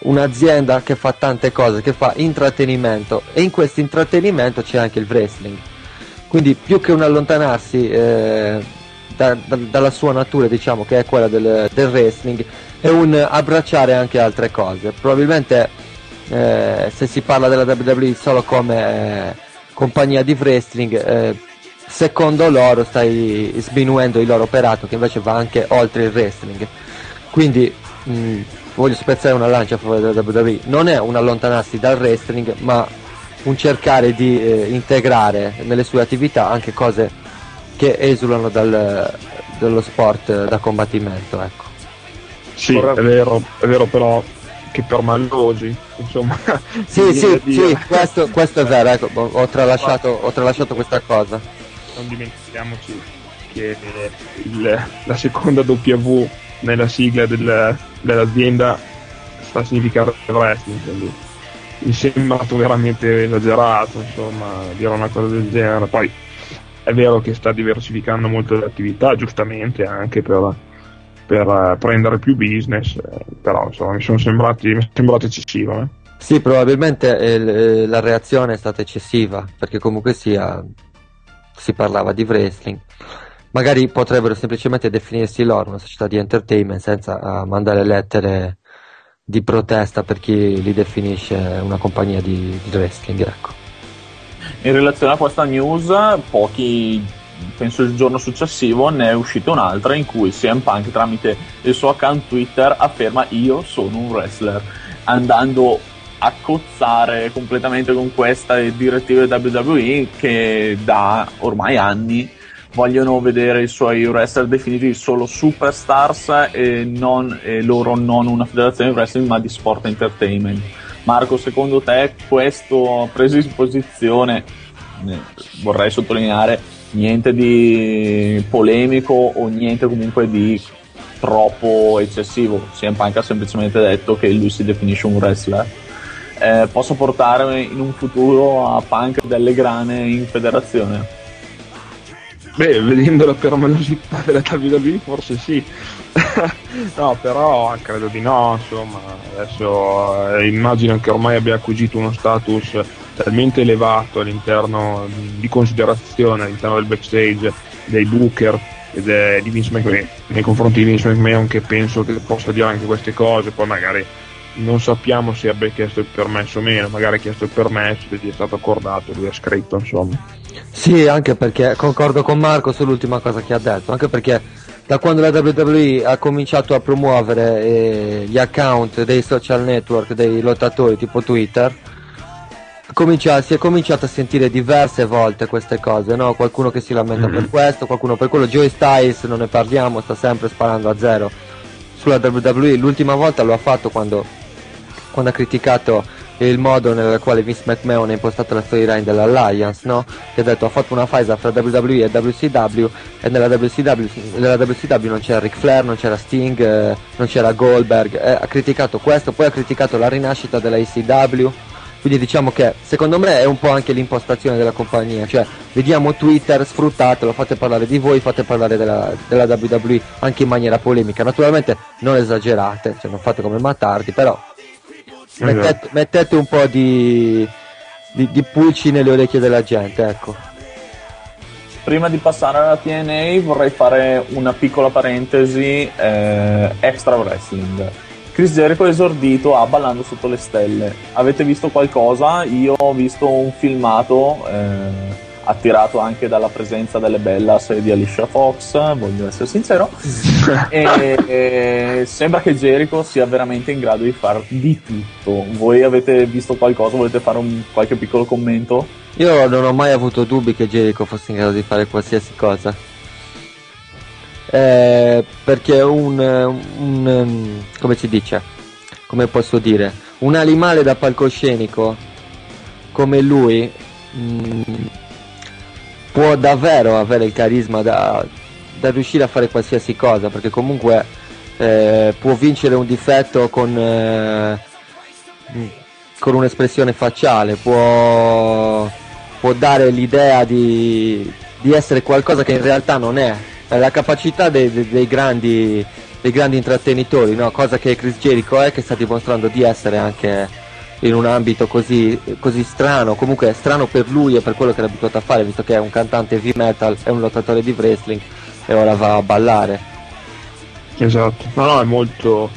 un'azienda che fa tante cose, che fa intrattenimento, e in questo intrattenimento c'è anche il wrestling. Quindi più che un allontanarsi dalla sua natura, diciamo, che è quella del wrestling, è un abbracciare anche altre cose. Probabilmente se si parla della WWE solo come compagnia di wrestling, secondo loro stai sminuendo il loro operato, che invece va anche oltre il wrestling. Quindi voglio spezzare una lancia a favore della WWE: non è un allontanarsi dal wrestling, ma un cercare di integrare nelle sue attività anche cose che esulano dallo sport da combattimento, ecco. Sì, è vero però che per mallosi, insomma. Sì, questo è vero, ecco, ho tralasciato questa cosa. Non dimentichiamoci che la seconda W nella sigla dell'azienda sta a significare wrestling, quindi mi sembra veramente esagerato, insomma, dire una cosa del genere. Poi è vero che sta diversificando molto le attività, giustamente, anche per prendere più business, però insomma mi è sembrato eccessivo. Sì, probabilmente la reazione è stata eccessiva, perché comunque si parlava di wrestling. Magari potrebbero semplicemente definirsi loro una società di entertainment senza mandare lettere di protesta per chi li definisce una compagnia di wrestling, ecco. In relazione a questa news, penso il giorno successivo ne è uscita un'altra in cui CM Punk tramite il suo account Twitter afferma: io sono un wrestler, andando a cozzare completamente con queste direttive WWE che da ormai anni vogliono vedere i suoi wrestler definiti solo superstars e loro non una federazione di wrestling ma di sport entertainment. Marco, secondo te questo presa in posizione, vorrei sottolineare, niente di polemico o niente comunque di troppo eccessivo, CM Punk ha semplicemente detto che lui si definisce un wrestler, posso portare in un futuro a Punk delle grane in federazione? Beh, vedendolo per melosità della WWE forse sì. No, però credo di no, insomma. Adesso immagino che ormai abbia acquisito uno status talmente elevato all'interno di considerazione, all'interno del backstage, dei booker ed di Vince McMahon, nei confronti di Vince McMahon, che penso che possa dire anche queste cose. Poi magari non sappiamo se abbia chiesto il permesso o meno, magari ha chiesto il permesso, gli è stato accordato, lui ha scritto, insomma. Sì, anche perché concordo con Marco sull'ultima cosa che ha detto, anche perché da quando la WWE ha cominciato a promuovere gli account dei social network dei lottatori tipo Twitter, si è cominciato a sentire diverse volte queste cose, no? Qualcuno che si lamenta per questo, qualcuno per quello. Joey Styles, non ne parliamo, sta sempre sparando a zero sulla WWE. L'ultima volta lo ha fatto quando ha criticato il modo nel quale Vince McMahon ha impostato la storyline dell'Alliance, no? Che ha detto, ha fatto una faida fra WWE e WCW, e nella WCW non c'era Ric Flair, non c'era Sting, non c'era Goldberg, ha criticato questo, poi ha criticato la rinascita della ECW. Quindi diciamo che secondo me è un po' anche l'impostazione della compagnia, cioè vediamo Twitter, sfruttatelo, fate parlare di voi, fate parlare della WWE anche in maniera polemica, naturalmente non esagerate, cioè non fate come Mattardi, però mettete un po' di pulci nelle orecchie della gente, ecco. Prima di passare alla TNA vorrei fare una piccola parentesi extra wrestling. Chris Jericho è esordito a Ballando sotto le stelle. Avete visto qualcosa? Io ho visto un filmato attirato anche dalla presenza delle Bellas e di Alicia Fox, voglio essere sincero, e sembra che Jericho sia veramente in grado di far di tutto. Voi avete visto qualcosa? Volete fare qualche piccolo commento? Io non ho mai avuto dubbi che Jericho fosse in grado di fare qualsiasi cosa, perché è come si dice, come posso dire, un animale da palcoscenico come lui può davvero avere il carisma da riuscire a fare qualsiasi cosa, perché comunque può vincere un difetto con un'espressione facciale, può dare l'idea di essere qualcosa che in realtà non è. È la capacità dei grandi intrattenitori, no? Cosa che Chris Jericho è, che sta dimostrando di essere anche in un ambito così strano, comunque è strano per lui e per quello che era abituato a fare, visto che è un cantante heavy metal, è un lottatore di wrestling e ora va a ballare. Esatto, no, è molto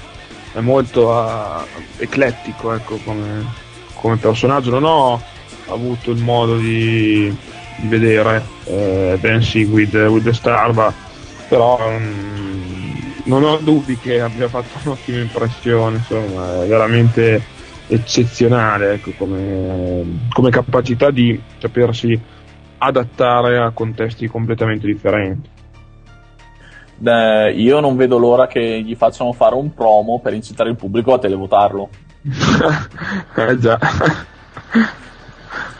eclettico, ecco, come personaggio. Non ho avuto il modo di vedere Dancing with the Stars, però non ho dubbi che abbia fatto un'ottima impressione, insomma, è veramente eccezionale, ecco, come capacità di sapersi adattare a contesti completamente differenti. Io non vedo l'ora che gli facciano fare un promo per incitare il pubblico a televotarlo. Già.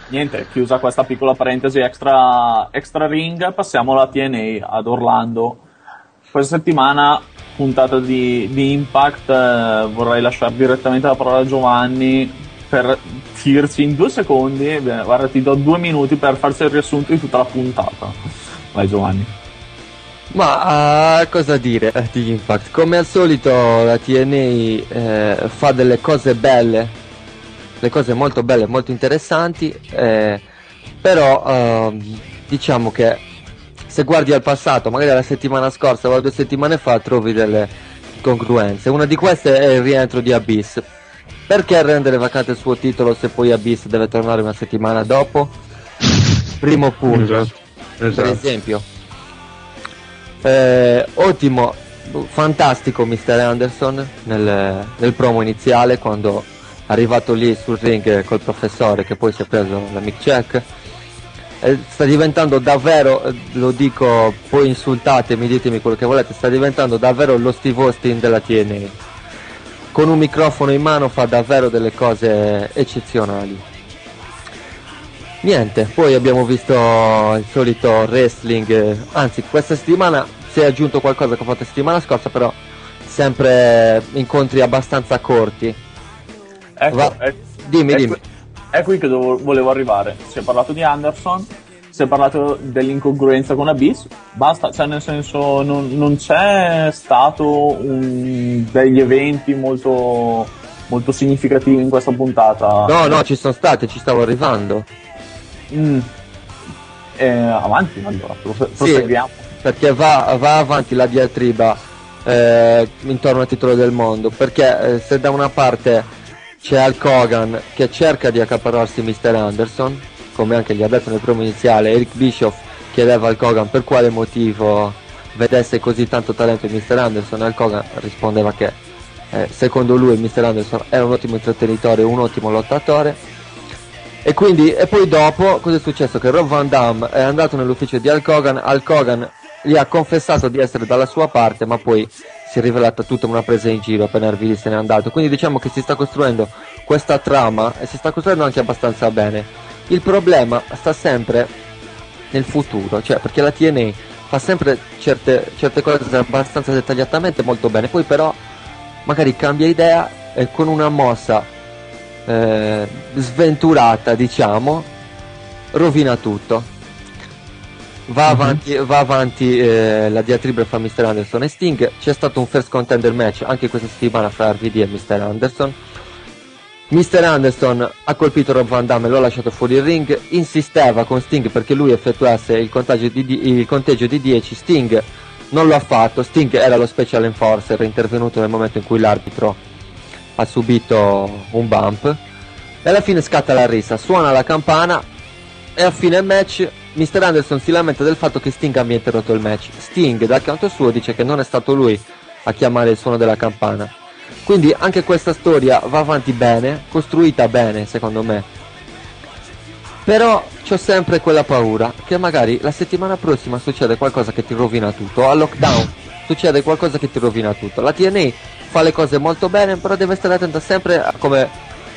Niente, chiusa questa piccola parentesi extra ring, passiamo alla TNA ad Orlando. Questa settimana puntata di Impact, vorrei lasciare direttamente la parola a Giovanni per dirci in 2 secondi, guarda, ti do 2 minuti per farci il riassunto di tutta la puntata. Vai Giovanni. Ma cosa dire di Impact? Come al solito la TNA fa delle cose belle, le cose molto belle, molto interessanti, però diciamo che se guardi al passato, magari la settimana scorsa o 2 settimane fa, trovi delle incongruenze. Una di queste è il rientro di Abyss. Perché rendere vacante il suo titolo se poi Abyss deve tornare una settimana dopo? primo punto, esatto. Per esempio, ottimo, fantastico Mr. Anderson nel promo iniziale, quando è arrivato lì sul ring col professore che poi si è preso la mic check. Sta diventando davvero, lo dico, poi insultatemi, ditemi quello che volete, sta diventando davvero lo Steve Austin della TNA. Con un microfono in mano fa davvero delle cose eccezionali. Niente, poi abbiamo visto il solito wrestling, anzi questa settimana si è aggiunto qualcosa che ho fatto settimana scorsa, però sempre incontri abbastanza corti. Dimmi. È qui che volevo arrivare. Si è parlato di Anderson, si è parlato dell'incongruenza con Abyss, basta, cioè nel senso non c'è stato degli eventi molto, molto significativi in questa puntata. No, ci sono stati, ci stavo arrivando. Avanti, allora, proseguiamo. Sì, perché va avanti la diatriba intorno al titolo del mondo, perché se da una parte c'è Hulk Hogan che cerca di accaparrarsi Mr. Anderson, come anche gli ha detto nel promo iniziale. Eric Bischoff chiedeva a Hulk Hogan per quale motivo vedesse così tanto talento in Mr. Anderson. Hulk Hogan rispondeva che secondo lui Mr. Anderson era un ottimo intrattenitore, un ottimo lottatore. E poi dopo cosa è successo? Che Rob Van Dam è andato nell'ufficio di Hulk Hogan, Hulk Hogan gli ha confessato di essere dalla sua parte, ma poi si è rivelata tutta una presa in giro, appena Arvili se n'è andato. Quindi diciamo che si sta costruendo questa trama e si sta costruendo anche abbastanza bene. Il problema sta sempre nel futuro, cioè perché la TNA fa sempre certe cose abbastanza dettagliatamente molto bene, poi però magari cambia idea e con una mossa sventurata, diciamo, rovina tutto. Va avanti la diatriba fra Mr. Anderson e Sting. C'è stato un first contender match anche questa settimana fra RVD e Mr. Anderson. Mr. Anderson ha colpito Rob Van Dam e lo ha lasciato fuori il ring. Insisteva con Sting perché lui effettuasse il conteggio di 10. Sting non lo ha fatto. Sting era lo special enforcer, intervenuto nel momento in cui l'arbitro ha subito un bump. E alla fine scatta la rissa, suona la campana e a fine match Mr. Anderson si lamenta del fatto che Sting abbia interrotto il match. Sting dal canto suo dice che non è stato lui a chiamare il suono della campana. Quindi anche questa storia va avanti bene, costruita bene secondo me. Però c'ho sempre quella paura che magari la settimana prossima succede qualcosa che ti rovina tutto. Al Lockdown succede qualcosa che ti rovina tutto. La TNA fa le cose molto bene, però deve stare attenta sempre a come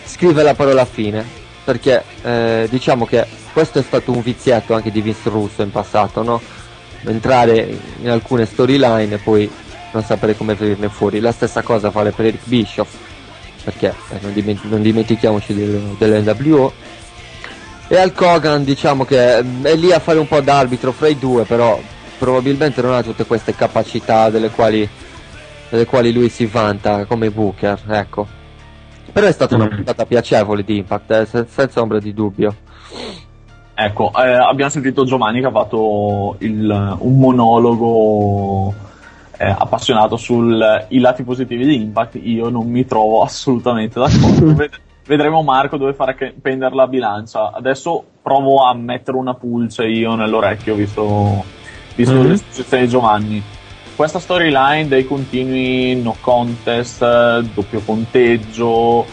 scrive la parola fine, perché diciamo che questo è stato un vizietto anche di Vince Russo in passato, no? Entrare in alcune storyline e poi non sapere come venirne fuori. La stessa cosa fare per Eric Bischoff, perché non dimentichiamoci dell'NWO. E Hulk Hogan diciamo che è lì a fare un po' d'arbitro fra i due, però probabilmente non ha tutte queste capacità delle quali lui si vanta come Booker, ecco. Però è stata una puntata piacevole di Impact, senza ombra di dubbio. Ecco, abbiamo sentito Giovanni che ha fatto un monologo appassionato sui lati positivi di Impact. Io non mi trovo assolutamente d'accordo. Vedremo Marco dove fare pendere la bilancia. Adesso provo a mettere una pulce io nell'orecchio, visto le esposizioni di Giovanni. Questa storyline dei continui no contest, doppio conteggio,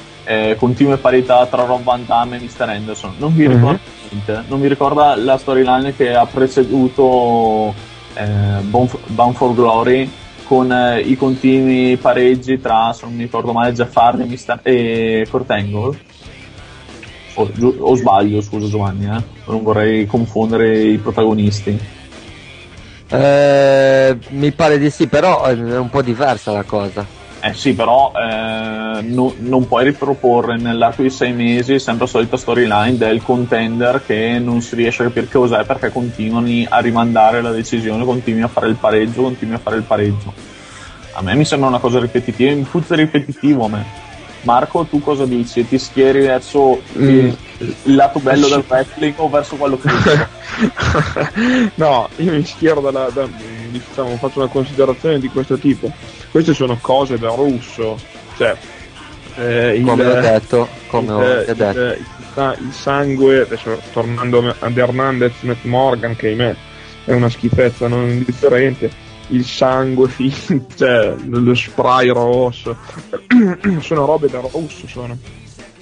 continue parità tra Rob Van Dam e Mr. Anderson, non vi ricordo niente, non mi ricorda la storyline che ha preceduto Bound for Glory con i continui pareggi tra, se non mi ricordo male, Jeff Hardy e Kurt Angle, o sbaglio, scusa Giovanni, non vorrei confondere i protagonisti. Mi pare di sì, però è un po' diversa la cosa. Sì, però non puoi riproporre nell'arco di 6 mesi sempre la solita storyline del contender che non si riesce a capire che cos'è, perché continui a rimandare la decisione, continui a fare il pareggio. A me mi sembra una cosa ripetitiva, mi puzza ripetitivo a me. Marco, tu cosa dici? Ti schieri verso il lato bello del wrestling o verso quello che No, io mi schiero diciamo, faccio una considerazione di questo tipo. Queste sono cose da Russo, cioè Come ho detto, il sangue, adesso, tornando a Hernandez, Matt Morgan, che ahimè è una schifezza non indifferente, il sangue, cioè lo spray rosso, sono robe da rosso, sono,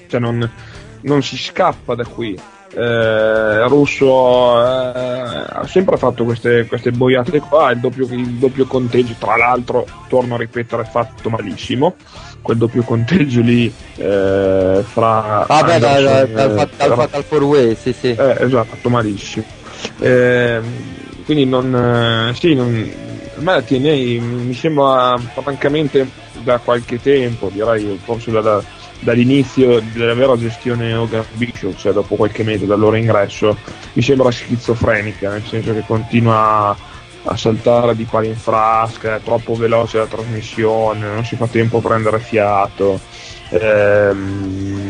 cioè non si scappa da qui. Russo ha sempre fatto queste boiate qua, il doppio conteggio, tra l'altro torno a ripetere, fatto malissimo quel doppio conteggio lì, fra dal four way, sì, esatto, fatto malissimo, quindi a me la TNA mi sembra francamente da qualche tempo, direi forse dall'inizio della vera gestione Hogan Bischoff, cioè dopo qualche mese dal loro ingresso, mi sembra schizofrenica, nel senso che continua a saltare di palo in frasca, è troppo veloce la trasmissione, non si fa tempo a prendere fiato,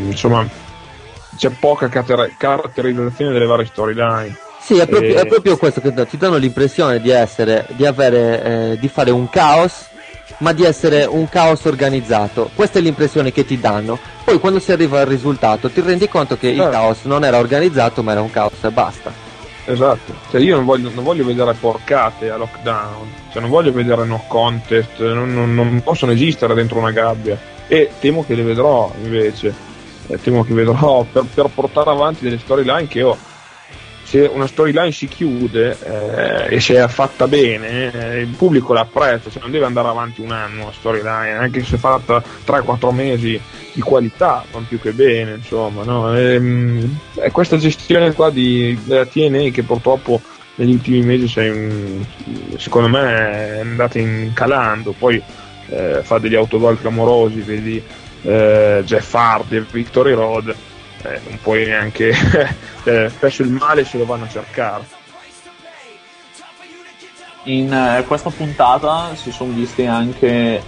insomma c'è poca caratterizzazione delle varie storyline. Sì, è proprio questo, che ti danno l'impressione di fare un caos, ma di essere un caos organizzato. Questa è l'impressione che ti danno. Poi quando si arriva al risultato ti rendi conto che il caos non era organizzato, ma era un caos e basta. Esatto, cioè io non voglio vedere porcate a Lockdown, cioè non voglio vedere no contest, non possono esistere dentro una gabbia, e temo che le vedrò invece, per portare avanti delle storyline che ho. Se una storyline si chiude e se è fatta bene, il pubblico l'apprezza, cioè non deve andare avanti un anno la storyline, anche se è fatta 3-4 mesi di qualità, ma più che bene, insomma, no? È questa gestione qua della TNA che purtroppo negli ultimi mesi secondo me è andata calando, poi fa degli autogol clamorosi, vedi Jeff Hardy e Victory Road. Non puoi neanche spesso il male se lo vanno a cercare. In questa puntata si sono viste anche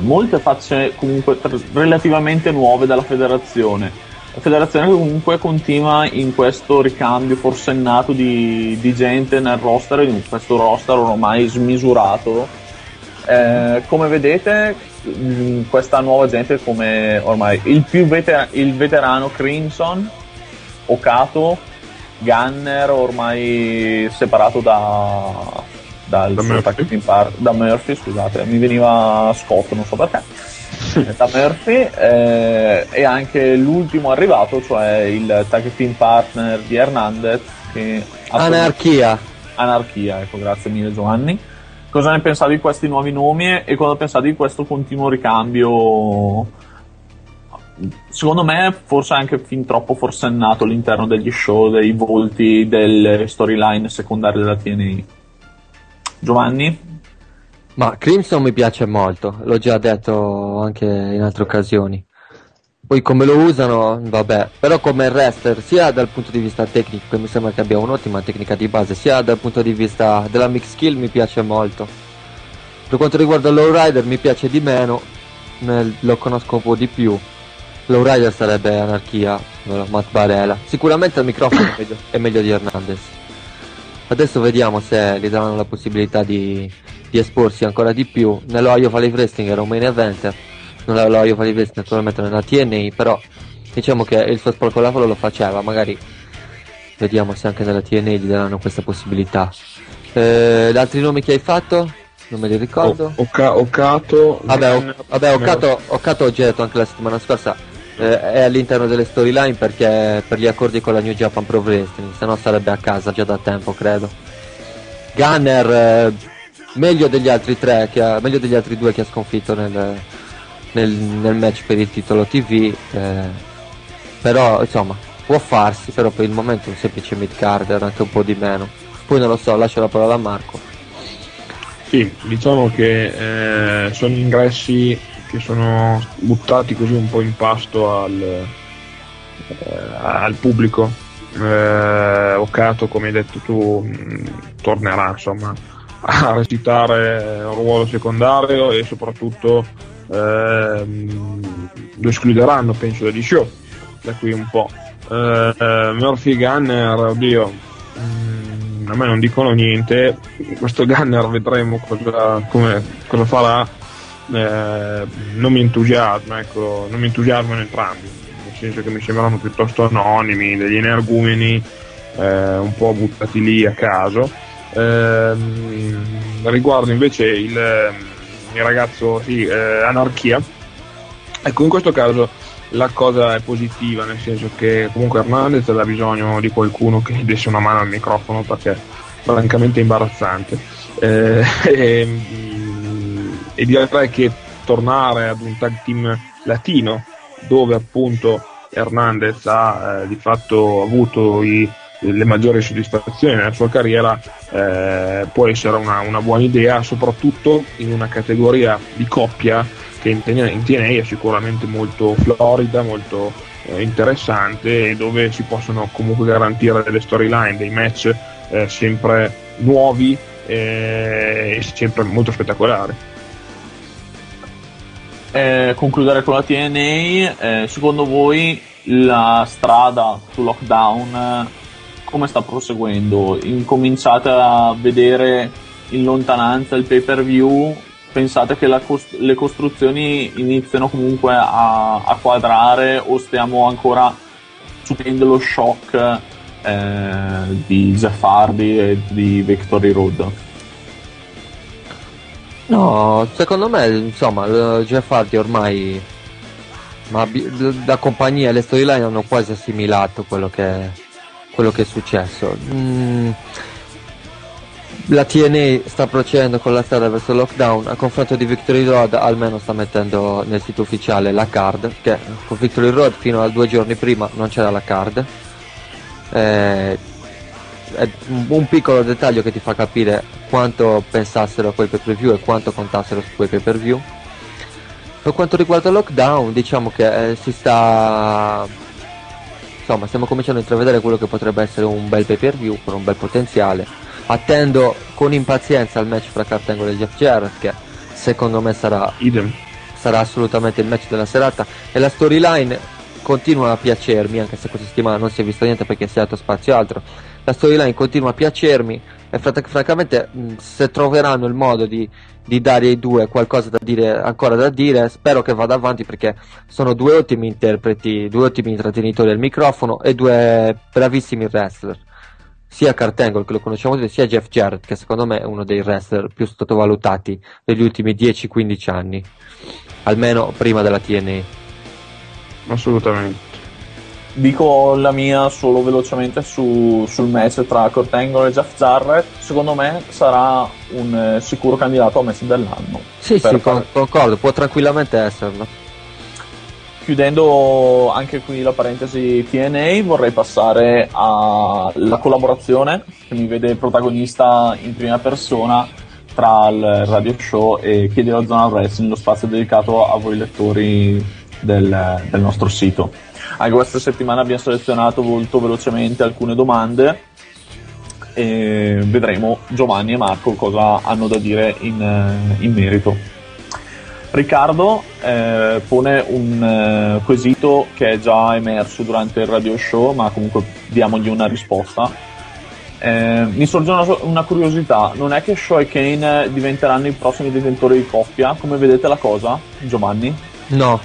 molte facce comunque relativamente nuove dalla federazione. La federazione comunque continua in questo ricambio forsennato di gente nel roster, in questo roster ormai smisurato. Come vedete questa nuova gente, come ormai il veterano Crimson, Okato, Gunner ormai separato da Murphy, scusate, mi veniva Scott, non so perché, da Murphy, e anche l'ultimo arrivato, cioè il tag team partner di Hernandez, che Anarchia, ecco, grazie mille Giovanni. Cosa ne pensate di questi nuovi nomi e cosa pensate di questo continuo ricambio? Secondo me forse anche fin troppo forsennato all'interno degli show, dei volti, delle storyline secondarie della TNA. Giovanni? Ma Crimson mi piace molto, l'ho già detto anche in altre occasioni. Poi come lo usano, vabbè, però come wrestler, sia dal punto di vista tecnico, che mi sembra che abbia un'ottima tecnica di base, sia dal punto di vista della mix skill mi piace molto. Per quanto riguarda Lowrider mi piace di meno, lo conosco un po' di più. Lowrider sarebbe Anarchia, Matt Barella. Sicuramente il microfono è meglio di Hernandez. Adesso vediamo se gli daranno la possibilità di esporsi ancora di più. Nell'Ohio Valley Wrestling era un main eventer. Non l'avevo io fatto vestire naturalmente nella TNA, però diciamo che il suo sporco lavoro lo faceva, magari vediamo se anche nella TNA gli daranno questa possibilità. Gli altri nomi che hai fatto? Non me li ricordo. Okato. Vabbè, Okato ho già detto anche la settimana scorsa, è all'interno delle storyline perché per gli accordi con la New Japan Pro Wrestling, se no sarebbe a casa già da tempo, credo. Gunner, meglio degli altri due che ha sconfitto nel match per il titolo TV, però insomma può farsi, però per il momento un semplice mid-carder, anche un po' di meno. Poi non lo so, lascio la parola a Marco. Sì, diciamo che sono ingressi che sono buttati così un po' in pasto al pubblico. Okato, come hai detto tu, tornerà insomma a recitare un ruolo secondario e soprattutto lo escluderanno, penso, dagli show da qui un po'. Murphy, Gunner, oddio, a me non dicono niente. Questo Gunner vedremo cosa farà. non mi entusiasma, ecco, non mi entusiasmano entrambi, nel senso che mi sembrano piuttosto anonimi, degli energumeni un po' buttati lì a caso. Riguardo invece il ragazzo, sì, Anarchia, ecco, in questo caso la cosa è positiva, nel senso che comunque Hernandez aveva bisogno di qualcuno che gli desse una mano al microfono, perché è francamente imbarazzante, e direi che tornare ad un tag team latino, dove appunto Hernandez ha di fatto avuto le maggiori soddisfazioni nella sua carriera, può essere una buona idea, soprattutto in una categoria di coppia che in TNA è sicuramente molto florida, molto interessante, e dove si possono comunque garantire delle storyline, dei match sempre nuovi e sempre molto spettacolari. Concludere con la TNA, secondo voi la strada sul lockdown come sta proseguendo? Incominciate a vedere in lontananza il pay per view? Pensate che le costruzioni iniziano comunque a quadrare, o stiamo ancora subendo lo shock di Jeff Hardy e di Victory Road? No, secondo me insomma Jeff Hardy ormai, ma la compagnia e le storyline hanno quasi assimilato quello che è successo. La TNA sta procedendo con la strada verso il lockdown, a confronto di Victory Road almeno sta mettendo nel sito ufficiale la card, che con Victory Road fino a 2 giorni prima non c'era la card. È un piccolo dettaglio che ti fa capire quanto pensassero a quei pay per view e quanto contassero su quei pay per view. Per quanto riguarda il lockdown, diciamo che stiamo cominciando a intravedere quello che potrebbe essere un bel pay per view con un bel potenziale. Attendo con impazienza il match fra Kurt Angle e Jeff Jarrett, che secondo me sarà assolutamente il match della serata, e la storyline continua a piacermi, anche se questa settimana non si è visto niente perché si è dato spazio altro. La storyline continua a piacermi e francamente se troveranno il modo di dare ai due qualcosa ancora da dire, spero che vada avanti, perché sono due ottimi interpreti, due ottimi intrattenitori al microfono e due bravissimi wrestler. Sia Kurt Angle, che lo conosciamo tutti, sia Jeff Jarrett, che secondo me è uno dei wrestler più sottovalutati degli ultimi 10-15 anni, almeno prima della TNA. Assolutamente. Dico la mia solo velocemente sul match tra Kurt Angle e Jeff Jarrett. Secondo me sarà un sicuro candidato a match dell'anno. Sì, concordo, può tranquillamente esserlo. Chiudendo anche qui la parentesi TNA, vorrei passare alla collaborazione che mi vede protagonista in prima persona tra il radio show e Chiedi la Zona Wrestling, lo spazio dedicato a voi lettori del nostro sito. Anche questa settimana abbiamo selezionato molto velocemente alcune domande e vedremo Giovanni e Marco cosa hanno da dire in merito. Riccardo pone un quesito che è già emerso durante il radio show, ma comunque diamogli una risposta. Mi sorge una curiosità: non è che Shaw e Kane diventeranno i prossimi detentori di coppia? Come vedete la cosa, Giovanni? No,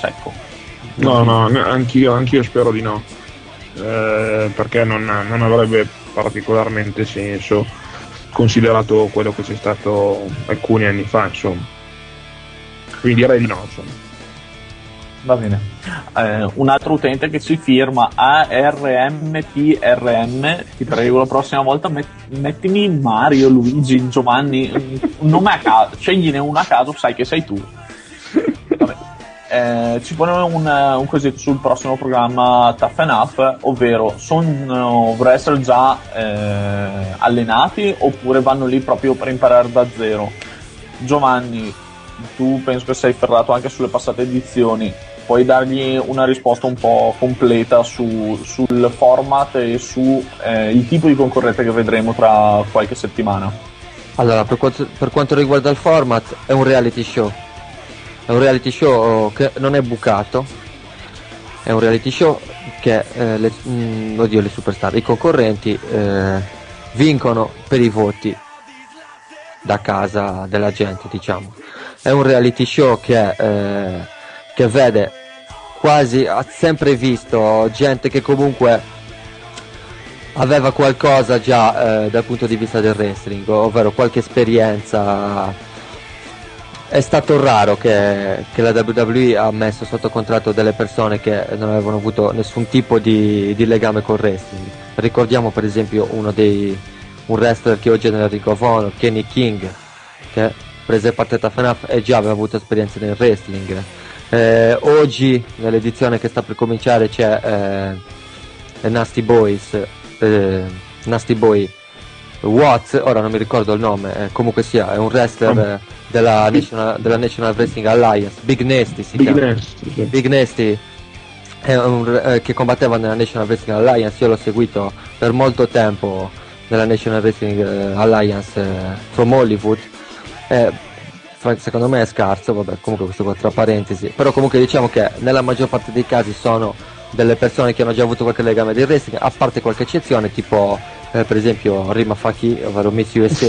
secco. No, anch'io spero di no, perché non avrebbe particolarmente senso, considerato quello che c'è stato alcuni anni fa, insomma. Quindi direi di no, insomma. Va bene. Un altro utente che si firma ARMTRM, ti prego, la prossima volta mettimi Mario, Luigi, Giovanni, un nome a caso, scegliene uno a caso, sai che sei tu. Ci pone un quesito sul prossimo programma Tough Enough, ovvero sono wrestler già allenati oppure vanno lì proprio per imparare da zero? Giovanni, tu penso che sei ferrato anche sulle passate edizioni, puoi dargli una risposta un po' completa sul format e su il tipo di concorrente che vedremo tra qualche settimana? Allora, per quanto riguarda il format, è un reality show. È un reality show che non è bucato, è un reality show che le superstar, i concorrenti vincono per i voti, da casa della gente, diciamo. È un reality show che vede quasi, ha sempre visto gente che comunque aveva qualcosa già dal punto di vista del wrestling, ovvero qualche esperienza. È stato raro che la WWE ha messo sotto contratto delle persone che non avevano avuto nessun tipo di legame col wrestling. Ricordiamo per esempio un wrestler che oggi è nel Ring of Honor, Kenny King, che prese parte a FNAF e già aveva avuto esperienza nel wrestling. Oggi nell'edizione che sta per cominciare c'è Nasty Boy Watts, ora non mi ricordo il nome, comunque sia è un wrestler della National Wrestling Alliance, Big Nasty si chiama. Big Nasty è che combatteva nella National Wrestling Alliance. Io l'ho seguito per molto tempo nella National Wrestling Alliance from Hollywood. Secondo me è scarso, vabbè, comunque questo qua tra parentesi, però comunque diciamo che nella maggior parte dei casi sono delle persone che hanno già avuto qualche legame del wrestling, a parte qualche eccezione tipo per esempio Rima Faki, ovvero Miss USA,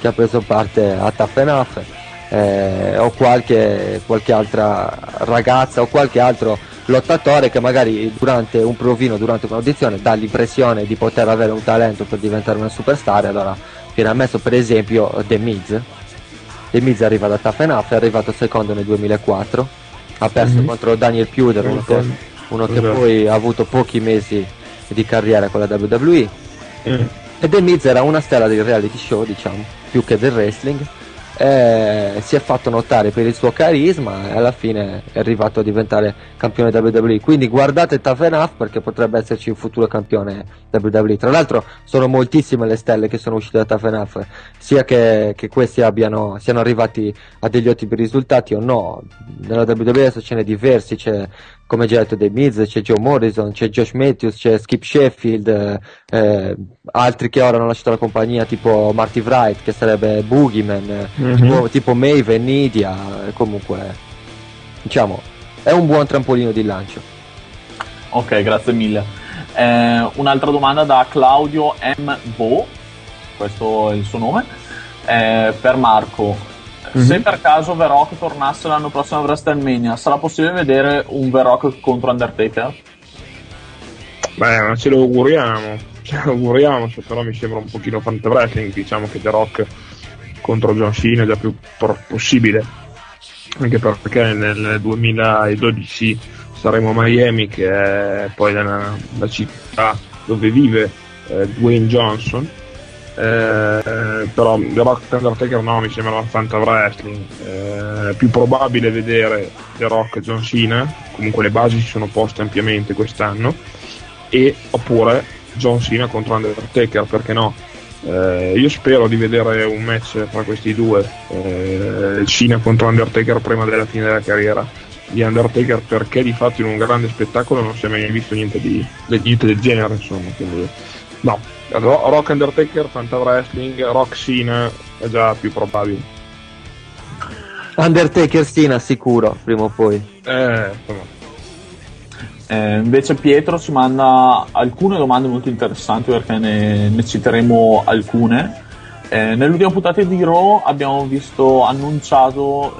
che ha preso parte a Tough Enough, o qualche altra ragazza o qualche altro lottatore che magari durante un provino, durante un'audizione, dà l'impressione di poter avere un talento per diventare una superstar. Allora viene ammesso per esempio The Miz. The Miz arriva da Tough Enough, è arrivato secondo nel 2004, ha perso contro Daniel Puder, uno che poi ha avuto pochi mesi di carriera con la WWE. E The Miz era una stella del reality show, diciamo, più che del wrestling. Si è fatto notare per il suo carisma e alla fine è arrivato a diventare campione WWE. Quindi guardate Tough Enough, perché potrebbe esserci un futuro campione WWE. Tra l'altro sono moltissime le stelle che sono uscite da Tough Enough, sia che questi siano arrivati a degli ottimi risultati o no. Nella WWE adesso ce n'è diversi, c'è, come già detto, The Miz, c'è Joe Morrison, c'è Josh Matthews, c'è Skip Sheffield, altri che ora hanno lasciato la compagnia, tipo Marty Wright, che sarebbe Boogeyman, tipo Maeve e Nidia. Comunque, diciamo, è un buon trampolino di lancio. Ok, grazie mille. Un'altra domanda da Claudio M. Bo, questo è il suo nome, per Marco. Se per caso The Rock tornasse l'anno prossimo a WrestleMania, sarà possibile vedere un The Rock contro Undertaker? Beh, ma ce lo auguriamo, cioè, però mi sembra un pochino fantasy-wrestling, diciamo che The Rock contro John Cena è già più possibile, anche perché nel 2012 saremo a Miami, che è poi la città dove vive Dwayne Johnson. Però The Rock e Undertaker no, mi sembra abbastanza wrestling. È più probabile vedere The Rock e John Cena, comunque le basi si sono poste ampiamente quest'anno, e oppure John Cena contro Undertaker, perché no? Io spero di vedere un match tra questi due, Cena contro Undertaker prima della fine della carriera di Undertaker, perché di fatto in un grande spettacolo non si è mai visto niente del genere, insomma, quindi no, Rock Undertaker, Fanta Wrestling, Rock Cena è già più probabile. Undertaker Cena sicuro, prima o poi. Invece Pietro ci manda alcune domande molto interessanti, perché ne citeremo alcune. Nell'ultima puntata di Raw abbiamo visto annunciato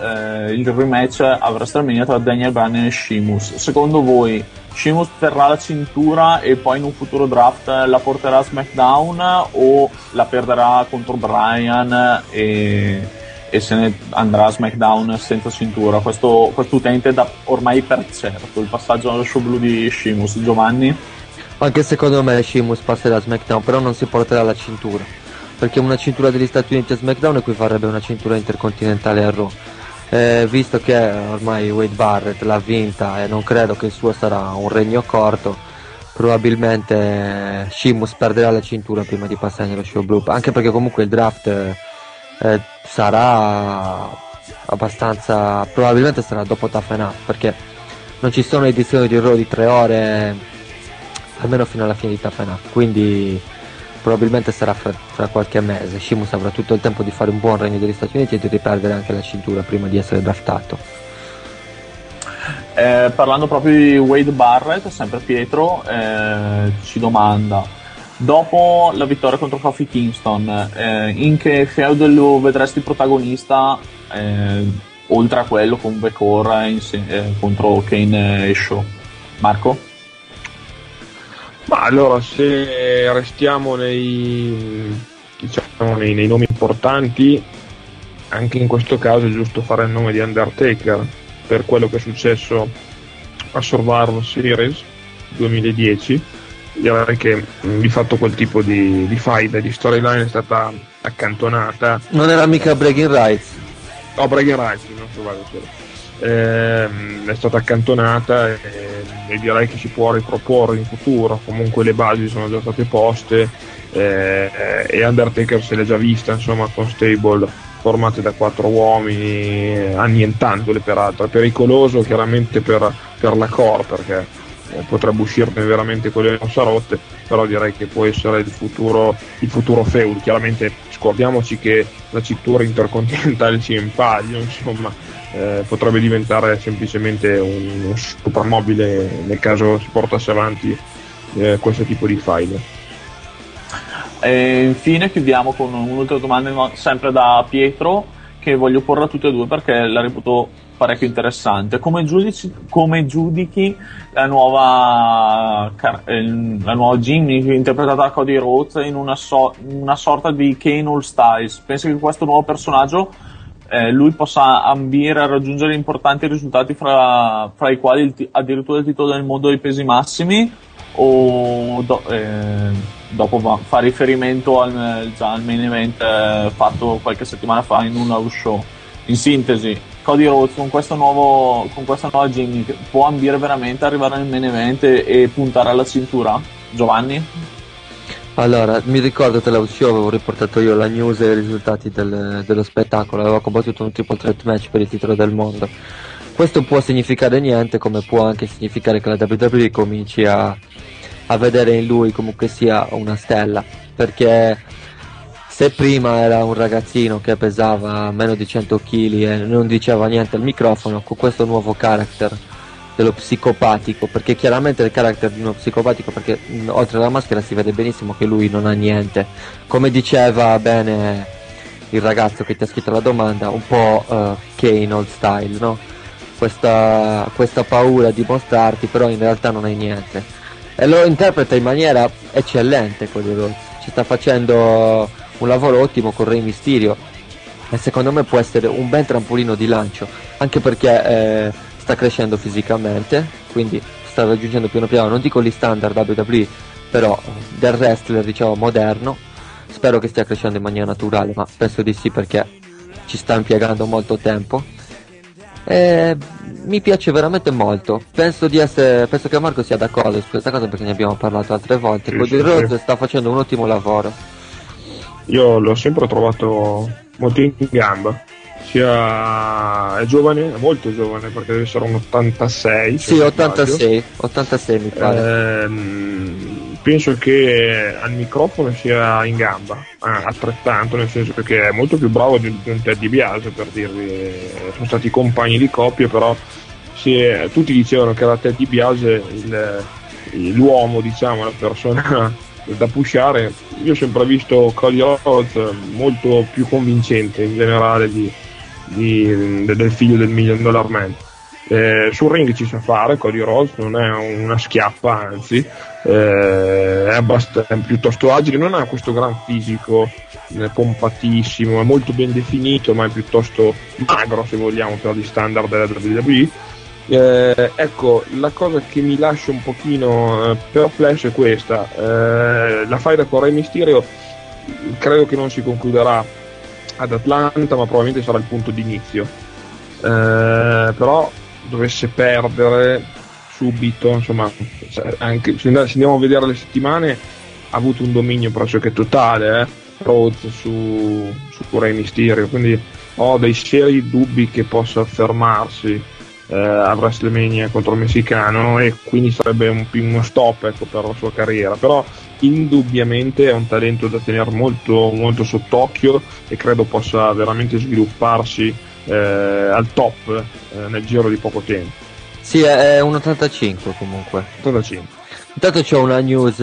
il rematch a WrestleMania tra Daniel Bryan e Sheamus. Secondo voi Sheamus terrà la cintura e poi in un futuro draft la porterà a SmackDown, o la perderà contro Bryan e se ne andrà a SmackDown senza cintura? Questo utente dà ormai per certo il passaggio allo show blu di Sheamus. Giovanni? Anche secondo me Sheamus passerà a SmackDown, però non si porterà la cintura, perché una cintura degli Stati Uniti a SmackDown equivarrebbe a una cintura intercontinentale a Raw. Visto che ormai Wade Barrett l'ha vinta e non credo che il suo sarà un regno corto, probabilmente Sheamus perderà la cintura prima di passare nello show blu, anche perché comunque il draft sarà abbastanza, probabilmente sarà dopo Tough Enough, perché non ci sono edizioni di Raw di 3 ore almeno fino alla fine di Tough Enough, quindi probabilmente sarà fra qualche mese. Sheamus avrà tutto il tempo di fare un buon regno degli Stati Uniti e di riperdere anche la cintura prima di essere draftato. Parlando proprio di Wade Barrett, sempre Pietro ci domanda: dopo la vittoria contro Kofi Kingston, in che feudo lo vedresti protagonista, oltre a quello con Vecora contro Kane e Show? Marco? Ma allora, se restiamo nei nomi importanti, anche in questo caso è giusto fare il nome di Undertaker per quello che è successo a Survivor Series 2010. Direi che di fatto quel tipo di faida, di storyline è stata accantonata. Non era mica Breaking Rights. No, Breaking Rights, non Survivor Series. È stata accantonata e direi che si può riproporre in futuro. Comunque le basi sono già state poste, e Undertaker se l'è già vista, insomma, con stable formate da 4 uomini, annientandole peraltro. È pericoloso chiaramente per la core, perché potrebbe uscirne veramente con le rossarotte, però direi che può essere il futuro feud. Chiaramente scordiamoci che la cintura intercontinentale ci è in palio, insomma. Potrebbe diventare semplicemente un supermobile nel caso si portasse avanti questo tipo di file. E infine chiudiamo con un'ultima domanda sempre da Pietro, che voglio porre a tutte e due perché la reputo parecchio interessante. Come giudichi la nuova Jimmy interpretata da Cody Rhodes in una sorta di Kane All Styles? Pensi che questo nuovo personaggio lui possa ambire a raggiungere importanti risultati, fra i quali addirittura il titolo del mondo dei pesi massimi, o dopo fa riferimento già al main event fatto qualche settimana fa in un house show? In sintesi, Cody Rhodes con questa nuova Jimmy può ambire veramente a arrivare nel main event e puntare alla cintura? Giovanni? Allora, mi ricordo che l'house show avevo riportato io la news e i risultati dello spettacolo. Avevo combattuto un triple threat match per il titolo del mondo. Questo può significare niente, come può anche significare che la WWE cominci a vedere in lui comunque sia una stella, perché se prima era un ragazzino che pesava meno di 100 kg e non diceva niente al microfono, con questo nuovo character dello psicopatico, perché chiaramente il character di uno psicopatico, perché oltre alla maschera si vede benissimo che lui non ha niente, come diceva bene il ragazzo che ti ha scritto la domanda, un po' Kane old style, no? Questa paura di mostrarti, però in realtà non hai niente, e lo interpreta in maniera eccellente. Quello ci sta facendo un lavoro ottimo con Rey Mysterio, e secondo me può essere un bel trampolino di lancio, anche perché sta crescendo fisicamente, quindi sta raggiungendo piano piano, non dico gli standard WWE, però del wrestler, diciamo, moderno. Spero che stia crescendo in maniera naturale, ma penso di sì, perché ci sta impiegando molto tempo e mi piace veramente molto. Penso che Marco sia d'accordo su questa cosa, perché ne abbiamo parlato altre volte. Cody Rhodes sta facendo un ottimo lavoro, io l'ho sempre trovato molto in gamba. È giovane, è molto giovane, perché deve essere un 86. Sì, 86 mi pare. Penso che al microfono sia in gamba, altrettanto, nel senso che è molto più bravo di un Ted DiBiase, per dirvi. Sono stati compagni di coppia, però tutti dicevano che era Ted DiBiase l'uomo, diciamo, la persona da pushare. Io ho sempre visto Cody Rhodes molto più convincente in generale del figlio del $1 million man. Sul ring ci sa fare, Cody Rhodes non è una schiappa, anzi è piuttosto agile, non ha questo gran fisico pompatissimo, è molto ben definito, ma è piuttosto magro, se vogliamo, per gli standard della WWE. Ecco, la cosa che mi lascia un pochino perplesso è questa. La faida con Rey Mysterio credo che non si concluderà ad Atlanta, ma probabilmente sarà il punto d'inizio. Però dovesse perdere subito, insomma, anche se andiamo a vedere le settimane, ha avuto un dominio pressoché totale Rhodes su Rey Mysterio, quindi ho dei seri dubbi che possa affermarsi a WrestleMania contro il messicano, e quindi sarebbe uno stop, ecco, per la sua carriera. Però indubbiamente è un talento da tenere molto, molto sott'occhio, e credo possa veramente svilupparsi al top nel giro di poco tempo. Sì, è un 85 comunque. 85. Intanto c'è una news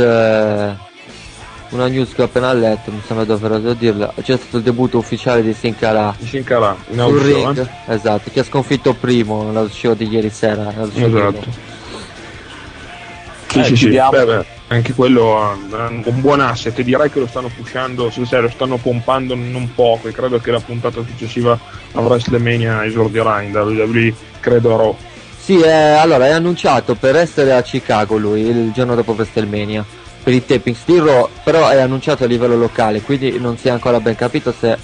una news che ho appena letto, mi sembra doveroso dirla. C'è stato il debutto ufficiale di Sin Cara sul ring, esatto, che ha sconfitto Primo nello show di ieri sera, esatto. Sì. Beh, anche quello un buon asset, direi che lo stanno pushando sul serio, stanno pompando non poco, e credo che la puntata successiva a WrestleMania esordirà in WWE, credo a Raw. Sì, allora è annunciato per essere a Chicago lui il giorno dopo WrestleMania per i tapings di Raw, però è annunciato a livello locale, quindi non si è ancora ben capito se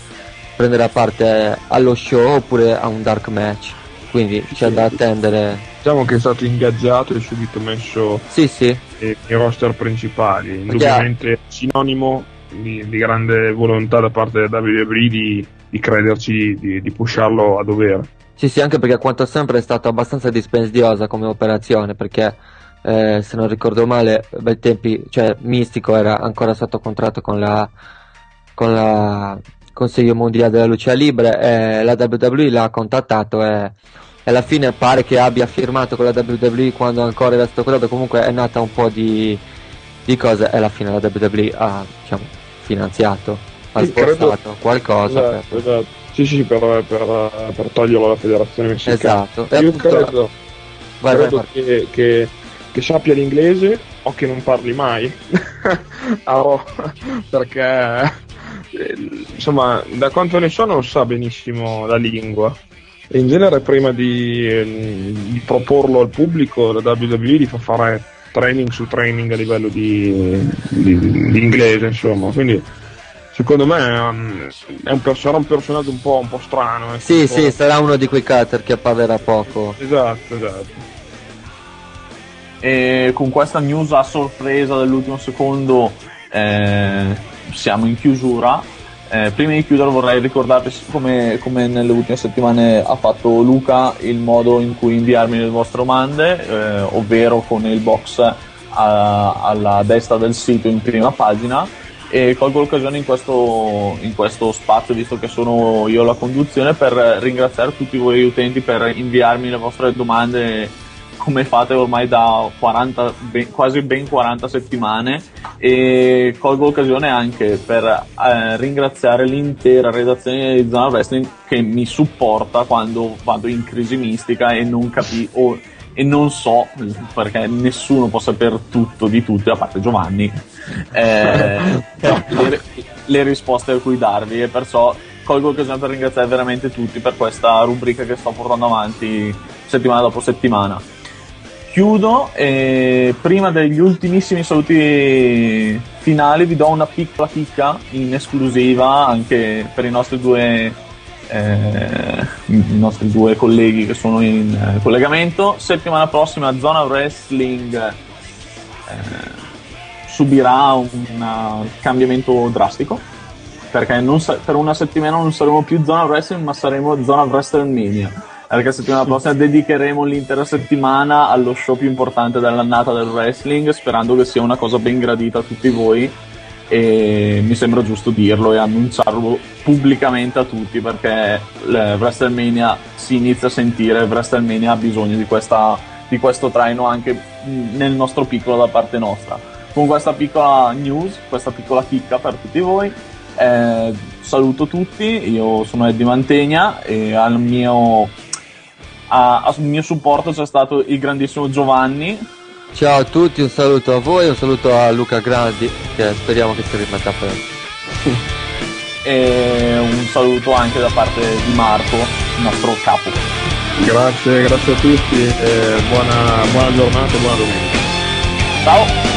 prenderà parte allo show oppure a un dark match, quindi c'è da attendere. Diciamo che è stato ingaggiato e subito messo nei roster principali, indubbiamente sinonimo di grande volontà da parte della WWE di crederci, di pusharlo a dovere. Sì, anche perché a quanto sempre è stato abbastanza dispendiosa come operazione, perché se non ricordo male, bei tempi, cioè Mistico era ancora sotto contratto con la Consiglio Mondiale della Lucha Libre, e la WWE l'ha contattato e alla fine pare che abbia firmato con la WWE quando ancora era stato quello, comunque è nata un po' di cose, e alla fine la WWE ha, diciamo, finanziato, ha sborsato qualcosa. Esatto, esatto. Sì, per toglierlo alla federazione messicana. Esatto. Io credo che sappia l'inglese o che non parli mai, perché insomma, da quanto ne so non sa benissimo la lingua. E in genere prima di proporlo al pubblico la WWE gli fa fare training su training a livello di inglese, insomma, quindi secondo me sarà un personaggio un po' strano, sì, sarà uno di quei cutter che apparirà poco. Esatto. E con questa news a sorpresa dell'ultimo secondo siamo in chiusura. Prima di chiudere vorrei ricordarvi, come nelle ultime settimane ha fatto Luca, il modo in cui inviarmi le vostre domande, ovvero con il box alla destra del sito in prima pagina, e colgo l'occasione in questo spazio, visto che sono io la conduzione, per ringraziare tutti voi utenti per inviarmi le vostre domande, come fate ormai da quasi ben 40 settimane, e colgo l'occasione anche per ringraziare l'intera redazione di Zona Wrestling che mi supporta quando vado in crisi mistica e non so, perché nessuno può sapere tutto di tutti a parte Giovanni, le risposte a cui darvi, e perciò colgo l'occasione per ringraziare veramente tutti per questa rubrica che sto portando avanti settimana dopo settimana. Chiudo, e prima degli ultimissimi saluti finali vi do una piccola chicca in esclusiva anche per i nostri due colleghi che sono in collegamento. Settimana prossima Zona Wrestling subirà un cambiamento drastico, perché per una settimana non saremo più Zona Wrestling, ma saremo Zona WrestleMania. Perché settimana prossima dedicheremo l'intera settimana allo show più importante dell'annata del wrestling, sperando che sia una cosa ben gradita a tutti voi, e mi sembra giusto dirlo e annunciarlo pubblicamente a tutti, perché WrestleMania si inizia a sentire, WrestleMania ha bisogno di questo traino anche nel nostro piccolo da parte nostra. Con questa piccola news, questa piccola chicca per tutti voi, saluto tutti, io sono Eddie Mantegna, e al mio supporto c'è stato il grandissimo Giovanni. Ciao a tutti, un saluto a voi, un saluto a Luca Grandi, che speriamo che si rimetta presto. E un saluto anche da parte di Marco, il nostro capo. Grazie a tutti, buona giornata e buona domenica. Ciao.